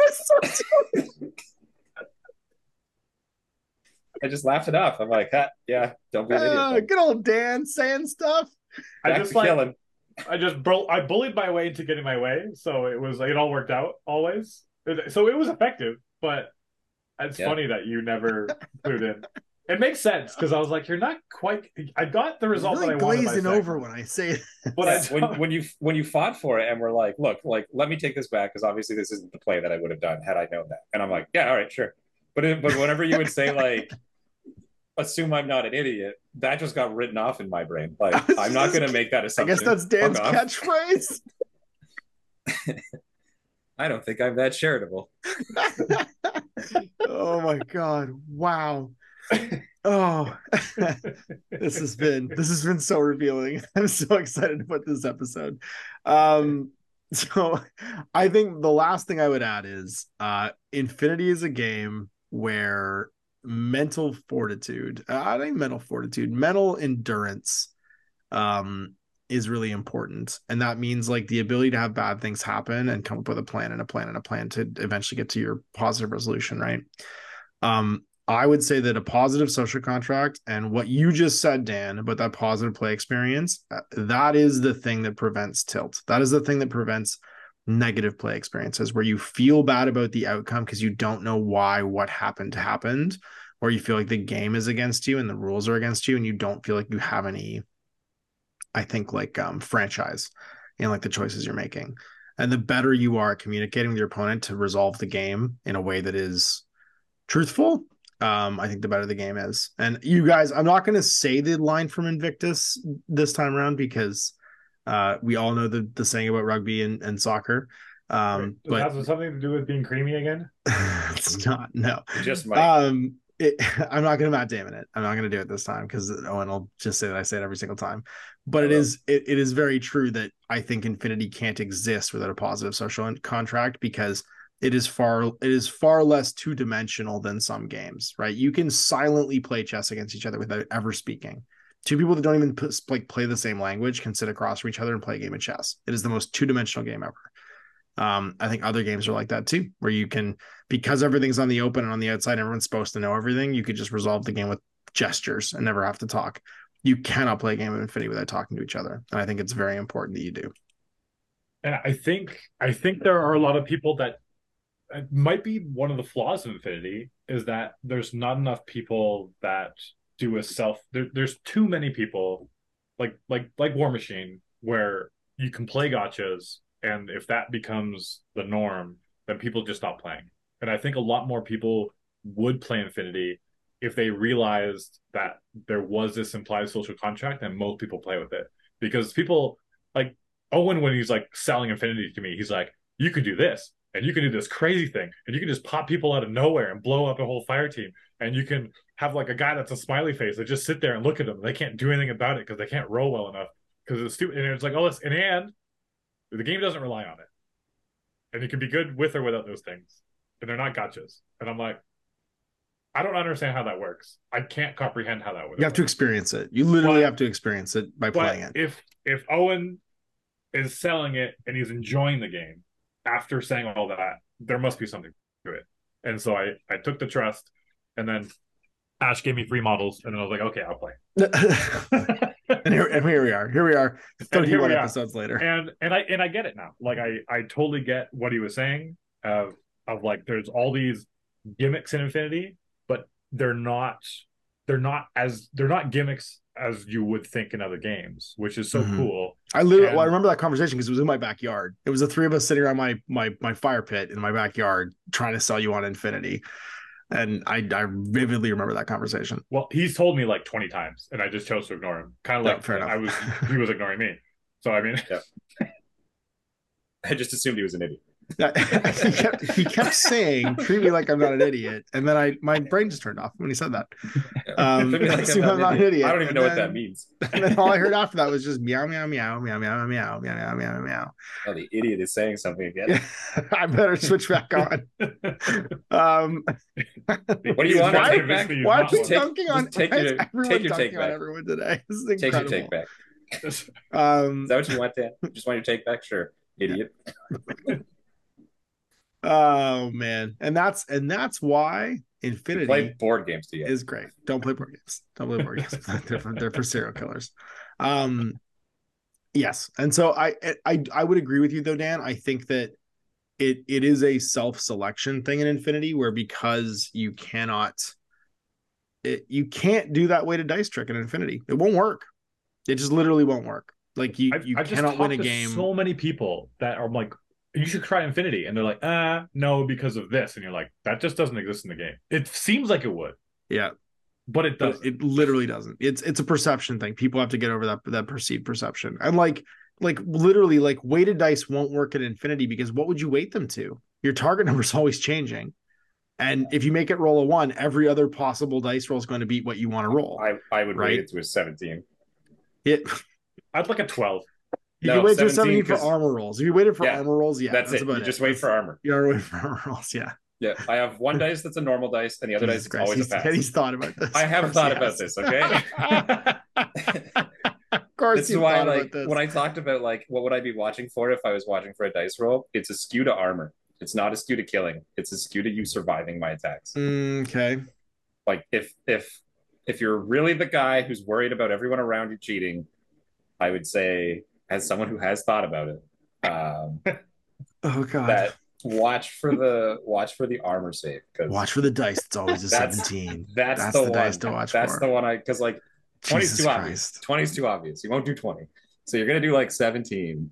I just laughed it off. I'm like, don't be an idiot. Good old Dan saying stuff. I bullied my way into getting my way, so it was like, it all worked out always. So it was effective, but it's funny that you never clued in. It makes sense, because I was like, you're not quite. I got the result really that I wanted. I'm glazing over when I say that. But when you fought for it and were like, look, like, let me take this back, because obviously this isn't the play that I would have done had I known that. And I'm like, all right, sure. But whenever you would say like, assume I'm not an idiot, that just got written off in my brain. Like, I'm not going to make that assumption. I guess that's Dan's catchphrase. I don't think I'm that charitable. Oh my God. Wow. Oh, this has been so revealing. I'm so excited about this episode. So I think the last thing I would add is Infinity is a game where mental fortitude, mental endurance is really important. And that means like the ability to have bad things happen and come up with a plan to eventually get to your positive resolution, right? I would say that a positive social contract and what you just said, Dan, about that positive play experience, that is the thing that prevents tilt. That is the thing that prevents negative play experiences, where you feel bad about the outcome because you don't know why what happened, or you feel like the game is against you and the rules are against you, and you don't feel like you have any, I think, like franchise in like the choices you're making. And the better you are at communicating with your opponent to resolve the game in a way that is truthful, I think the better the game is. And you guys, I'm not going to say the line from Invictus this time around because we all know the saying about rugby and soccer. But it has something to do with being creamy again. It's not. No, it just might. I'm not going to Matt Damon it. I'm not going to do it this time because Owen will just say that I say it every single time. But it is very true that I think Infinity can't exist without a positive social contract because it is far less two-dimensional than some games, right? You can silently play chess against each other without ever speaking. Two people that don't even play the same language can sit across from each other and play a game of chess. It is the most two-dimensional game ever. I think other games are like that too, where you can, because everything's on the open and on the outside, everyone's supposed to know everything. You could just resolve the game with gestures and never have to talk. You cannot play a game of Infinity without talking to each other. And I think it's very important that you do. And I think there are a lot of people that it might be one of the flaws of Infinity is that there's not enough people that do a self. There's too many people like War Machine where you can play gotchas. And if that becomes the norm, then people just stop playing. And I think a lot more people would play Infinity if they realized that there was this implied social contract and most people play with it. Because people like Owen, when he's like selling Infinity to me, he's like, you can do this and you can do this crazy thing and you can just pop people out of nowhere and blow up a whole fire team. And you can have like a guy that's a smiley face that just sit there and look at them. They can't do anything about it because they can't roll well enough because it's stupid. And it's like, oh, the game doesn't rely on it. And it can be good with or without those things. And they're not gotchas. And I'm like, I don't understand how that works. I can't comprehend how that works. You have to experience it. You literally have to experience it by playing it. If Owen is selling it and he's enjoying the game after saying all that, there must be something to it. And so I took the trust, and then Ash gave me 3 models, and then I was like, okay, I'll play. And here we are 31 episodes later, and I get it now. Like I totally get what he was saying of like there's all these gimmicks in Infinity, but they're not gimmicks as you would think in other games, which is so cool. I remember that conversation because it was in my backyard. It was the 3 of us sitting around my fire pit in my backyard trying to sell you on Infinity. And I vividly remember that conversation. Well, he's told me like 20 times, and I just chose to ignore him. Kind of like he was ignoring me. So I mean, yeah. I just assumed he was an idiot. he kept saying, "Treat me like I'm not an idiot," and then my brain just turned off when he said that. I'm not an idiot. I don't even know what that means. And then all I heard after that was just meow meow meow meow meow meow meow meow meow. Oh, the idiot is saying something again. Yeah. I better switch back on. What do you want? Why are we dunking on? Take your take back. Everyone today. Take your take back. Is that what you want, Dan? You just want your take back? Sure, idiot. Oh man, and that's why Infinity play board games together is great. Don't play board games. Don't play board games. They're for serial killers. Yes, and so I would agree with you though, Dan. I think that it is a self-selection thing in Infinity where because you can't do that weighted dice trick in Infinity. It won't work. It just literally won't work. Like you cannot win a game. So many people that are like, you should try Infinity, and they're like, no, because of this, and you're like, that just doesn't exist in the game. It seems like it would, yeah, but it doesn't. It literally doesn't. It's a perception thing. People have to get over that perceived perception. And like literally, like weighted dice won't work at Infinity because what would you weight them to? Your target number is always changing, and if you make it roll a 1, every other possible dice roll is going to beat what you want to roll. I would weight it to a 17. I'd like a 12. You can wait to 17 for armor rolls. If you waited for armor rolls, that's it. About you just wait for armor. You are waiting for armor rolls, yeah. Yeah, I have one dice that's a normal dice, and the other dice is always a pass. He's thought about this. I have thought about this, okay? Of course, this is why, like, when I talked about, like, what would I be watching for if I was watching for a dice roll, it's a skew to armor. It's not a skew to killing. It's a skew to you surviving my attacks. Okay. Like, if you're really the guy who's worried about everyone around you cheating, I would say, as someone who has thought about it, oh god, that watch for the armor save. Watch for the dice. It's always a 17. That's the one. Dice to watch that's for. The one I because like 20 is too obvious. You won't do 20, so you're gonna do like 17.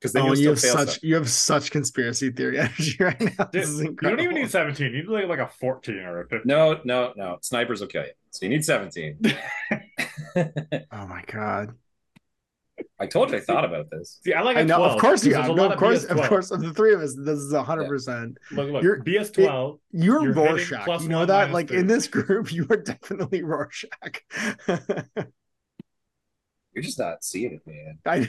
Because then you'll still fail stuff. You have such conspiracy theory energy right now. Dude, this is incredible. You don't even need 17. You need like a 14 or a 15. No. Snipers will kill you. So you need 17. Oh my god. I told you I thought about this. See, I like. I know, 12, of course you have. Of course, of the three of us, this is 100%. Look, you're BS12. You're Rorschach. You know that, like 30. In this group, you are definitely Rorschach. You're just not seeing it, man.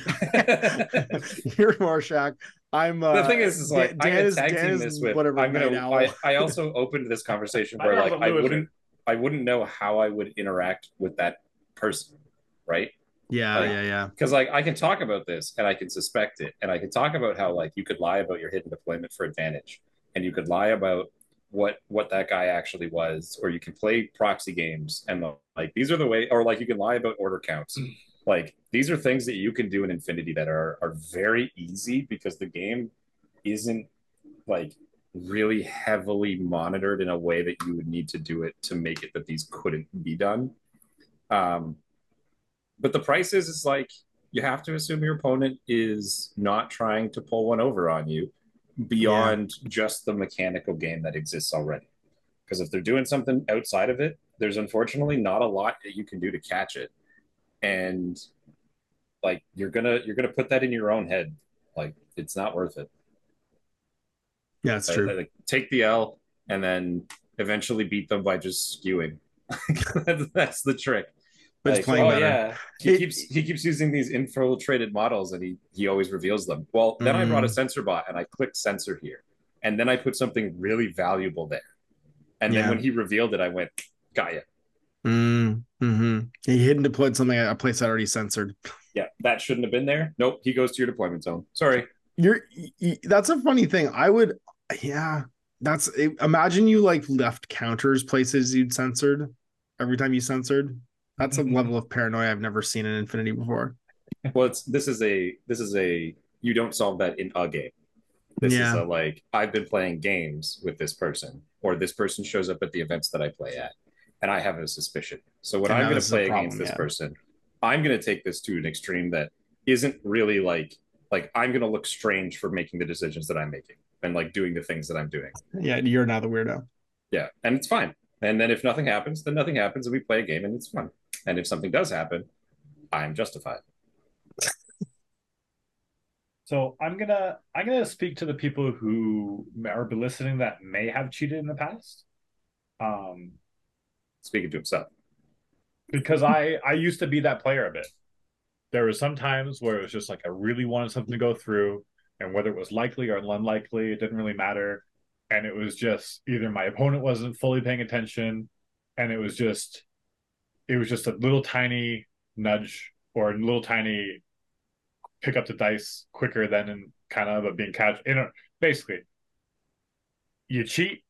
You're Rorschach. I'm. The thing is like I also opened this conversation where like I wouldn't know how I would interact with that person, right? Yeah. Because like I can talk about this and I can suspect it, and I can talk about how like you could lie about your hidden deployment for advantage, and you could lie about what that guy actually was, or you can play proxy games and like these are the way, or like you can lie about order counts. Like these are things that you can do in Infinity that are very easy because the game isn't like really heavily monitored in a way that you would need to do it to make it that these couldn't be done. But the price is like, you have to assume your opponent is not trying to pull one over on you beyond just the mechanical game that exists already. Because if they're doing something outside of it, there's unfortunately not a lot that you can do to catch it. And like, you're gonna put that in your own head. Like, it's not worth it. Yeah, it's true. Like, take the L and then eventually beat them by just skewing. That's the trick. But like, playing better. Yeah. He keeps using these infiltrated models, and he always reveals them. Well, then I brought a sensor bot, and I clicked sensor here, and then I put something really valuable there. And then when he revealed it, I went, got you. He hidden deployed something at a place I already censored. Yeah, that shouldn't have been there. Nope, he goes to your deployment zone. Sorry. That's a funny thing. Imagine you like left counters places you'd censored every time you censored. That's a level of paranoia I've never seen in Infinity before. Well, this is a you don't solve that in a game. This is a like I've been playing games with this person, or this person shows up at the events that I play at, and I have a suspicion. So what I'm going to play against this person, I'm going to take this to an extreme that isn't really like I'm going to look strange for making the decisions that I'm making and like doing the things that I'm doing. Yeah, you're now the weirdo. Yeah, and it's fine. And then if nothing happens, then nothing happens, and we play a game, and it's fun. And if something does happen, I'm justified. So I'm gonna speak to the people who are listening that may have cheated in the past. Speaking to himself, because I used to be that player a bit. There were some times where it was just like I really wanted something to go through, and whether it was likely or unlikely, it didn't really matter. And it was just either my opponent wasn't fully paying attention, and it was just a little tiny nudge or a little tiny pick up the dice quicker than in kind of being casual. You know, basically, you cheat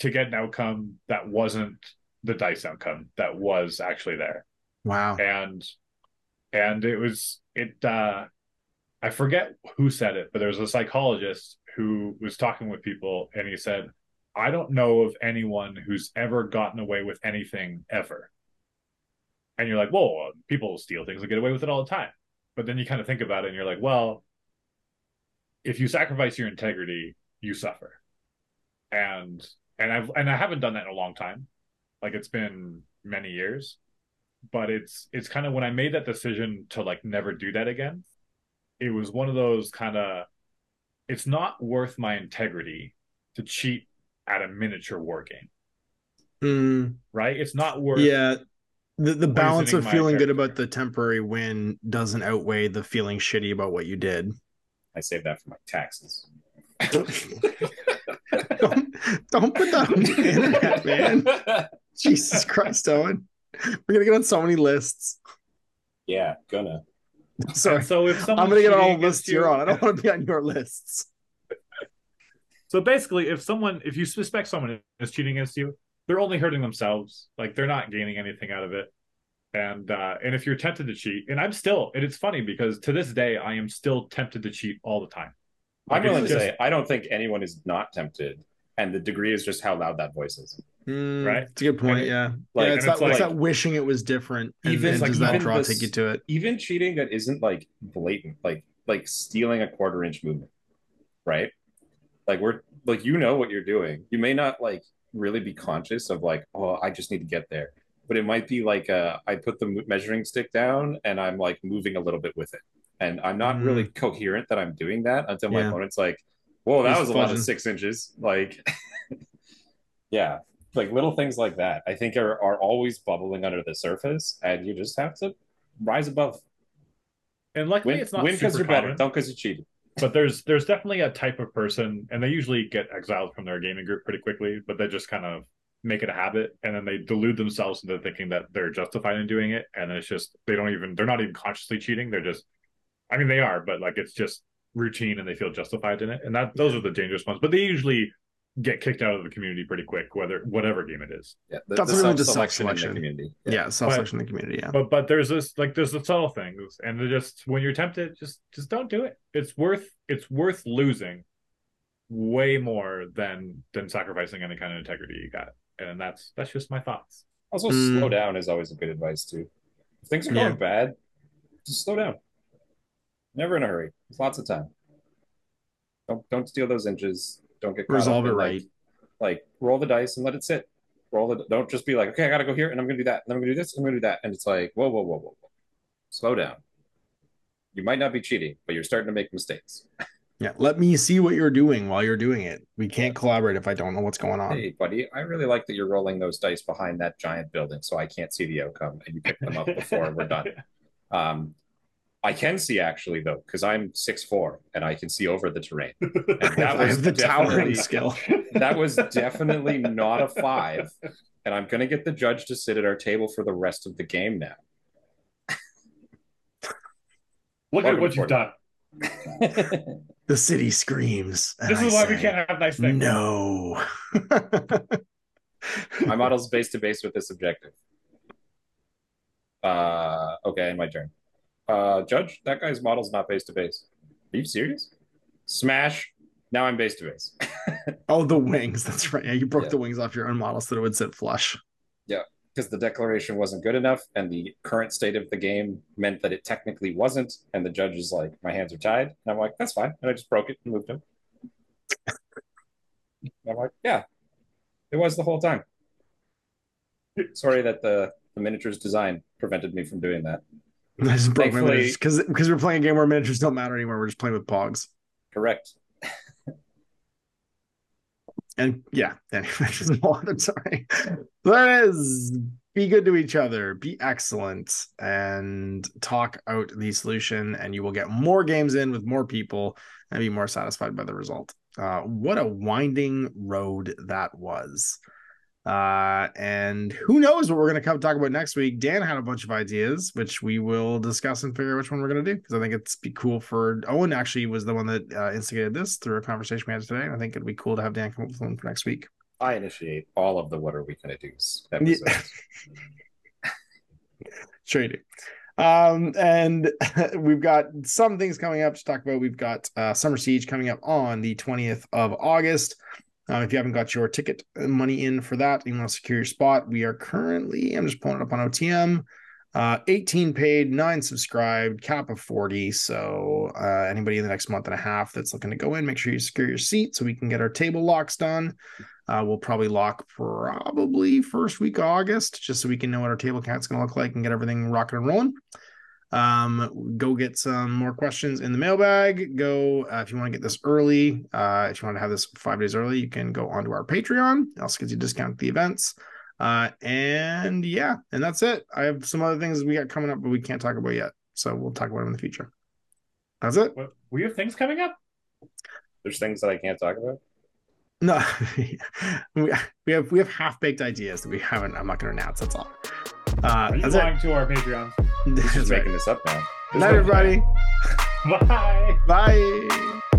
to get an outcome that wasn't the dice outcome that was actually there. Wow. And it was I forget who said it, but there was a psychologist who was talking with people, and he said, I don't know of anyone who's ever gotten away with anything ever. And you're like, whoa, people steal things and get away with it all the time. But then you kind of think about it, and you're like, well, if you sacrifice your integrity, you suffer. And I haven't done that in a long time. Like, it's been many years. But it's kind of when I made that decision to like never do that again, it was one of those kind of, it's not worth my integrity to cheat at a miniature war game. Right? It's not worth... Yeah. The balance of feeling good about the temporary win doesn't outweigh the feeling shitty about what you did. I saved that for my taxes. Don't put that on the internet, man. Jesus Christ, Owen. We're going to get on so many lists. Yeah, gonna. Sorry. So if I'm going to get on all the lists you're on. I don't want to be on your lists. So basically, if you suspect someone is cheating against you, they're only hurting themselves. Like, they're not gaining anything out of it. And if you're tempted to cheat, and it's funny because to this day, I am still tempted to cheat all the time. Like, I'm willing to say, I don't think anyone is not tempted. And the degree is just how loud that voice is. Right? It's a good point, it's that wishing it was different. Even cheating that isn't like blatant. Like, like stealing a quarter-inch movement, right? Like we're like, you know what you're doing. You may not like really be conscious of like, oh, I just need to get there, but it might be like I put the measuring stick down and I'm like moving a little bit with it, and I'm not really coherent that I'm doing that until my opponent's like, whoa, that was a lot of 6 inches. Like, yeah, like little things like that, I think are always bubbling under the surface, and you just have to rise above. And luckily, it's not win because you're better, don't because you cheated. But there's definitely a type of person, and they usually get exiled from their gaming group pretty quickly, but they just kind of make it a habit, and then they delude themselves into thinking that they're justified in doing it, and it's just they're not even consciously cheating. They're just, I mean, they are, but like it's just routine, and they feel justified in it, and that those are the dangerous ones. But they usually get kicked out of the community pretty quick, whatever game it is. Yeah, that's really just self-selection in the community. Yeah, self-selection in the community. Yeah, but there's this like there's the subtle things, and they're just when you're tempted, just don't do it. It's worth losing way more than sacrificing any kind of integrity you got, and that's just my thoughts. Also, slow down is always a good advice too. If things are going bad, just slow down. Never in a hurry. There's lots of time. Don't steal those inches. Don't get caught resolve up it right. Like roll the dice and let it sit. Don't just be like, okay, I gotta go here and I'm gonna do that and I'm gonna do this and I'm gonna do that, and it's like, whoa. Slow down. You might not be cheating, but you're starting to make mistakes. Yeah, let me see what you're doing while you're doing it. We can't collaborate if I don't know what's going on. Hey, buddy, I really like that you're rolling those dice behind that giant building, so I can't see the outcome, and you pick them up before we're done. I can see actually though, because I'm 6'4" and I can see over the terrain. And that was the towering skill. That was definitely not a 5. And I'm gonna get the judge to sit at our table for the rest of the game now. Look at what you've done. The city screams. This is why we can't have nice things. No. My model's base to base with this objective. Okay, my turn. Judge, that guy's model's not base to base. Are you serious? Smash. Now I'm base to base. Oh, the wings. That's right. Yeah, you broke the wings off your own model so that it would sit flush. Yeah, because the declaration wasn't good enough, and the current state of the game meant that it technically wasn't. And the judge is like, my hands are tied. And I'm like, that's fine. And I just broke it and moved him. I'm like, yeah, it was the whole time. Sorry that the miniatures design prevented me from doing that. I just broke my miniatures because we're playing a game where miniatures don't matter anymore. We're just playing with pogs. Correct. And yeah, miniatures and water. Sorry. That is, be good to each other, be excellent, and talk out the solution, and you will get more games in with more people and be more satisfied by the result. What a winding road that was. And who knows what we're going to come talk about next week. Dan had a bunch of ideas, which we will discuss and figure out which one we're going to do, because I think it's be cool for Owen actually was the one that instigated this through a conversation we had today, and I think it'd be cool to have Dan come up with one for next week. I initiate all of the what are we going to do's episodes. Sure you do. And we've got some things coming up to talk about. We've got Summer Siege coming up on the 20th of August. If you haven't got your ticket money in for that, you want to secure your spot. We are currently, I'm just pulling it up on OTM, 18 paid, 9 subscribed, cap of 40. So anybody in the next month and a half that's looking to go in, make sure you secure your seat so we can get our table locks done. We'll probably lock probably first week of August, just so we can know what our table count's going to look like and get everything rocking and rolling. Go get some more questions in the mailbag. Go if you want to get this early, if you want to have this 5 days early, you can go onto our Patreon. It also gives you a discount at the events. And yeah, and that's it. I have some other things we got coming up, but we can't talk about yet. So we'll talk about them in the future. That's it. We have things coming up. There's things that I can't talk about. No, we have half-baked ideas that we haven't. I'm not going to announce. That's all. That's going to our Patreon. This is making this up now. Night, everybody. Bye. Bye.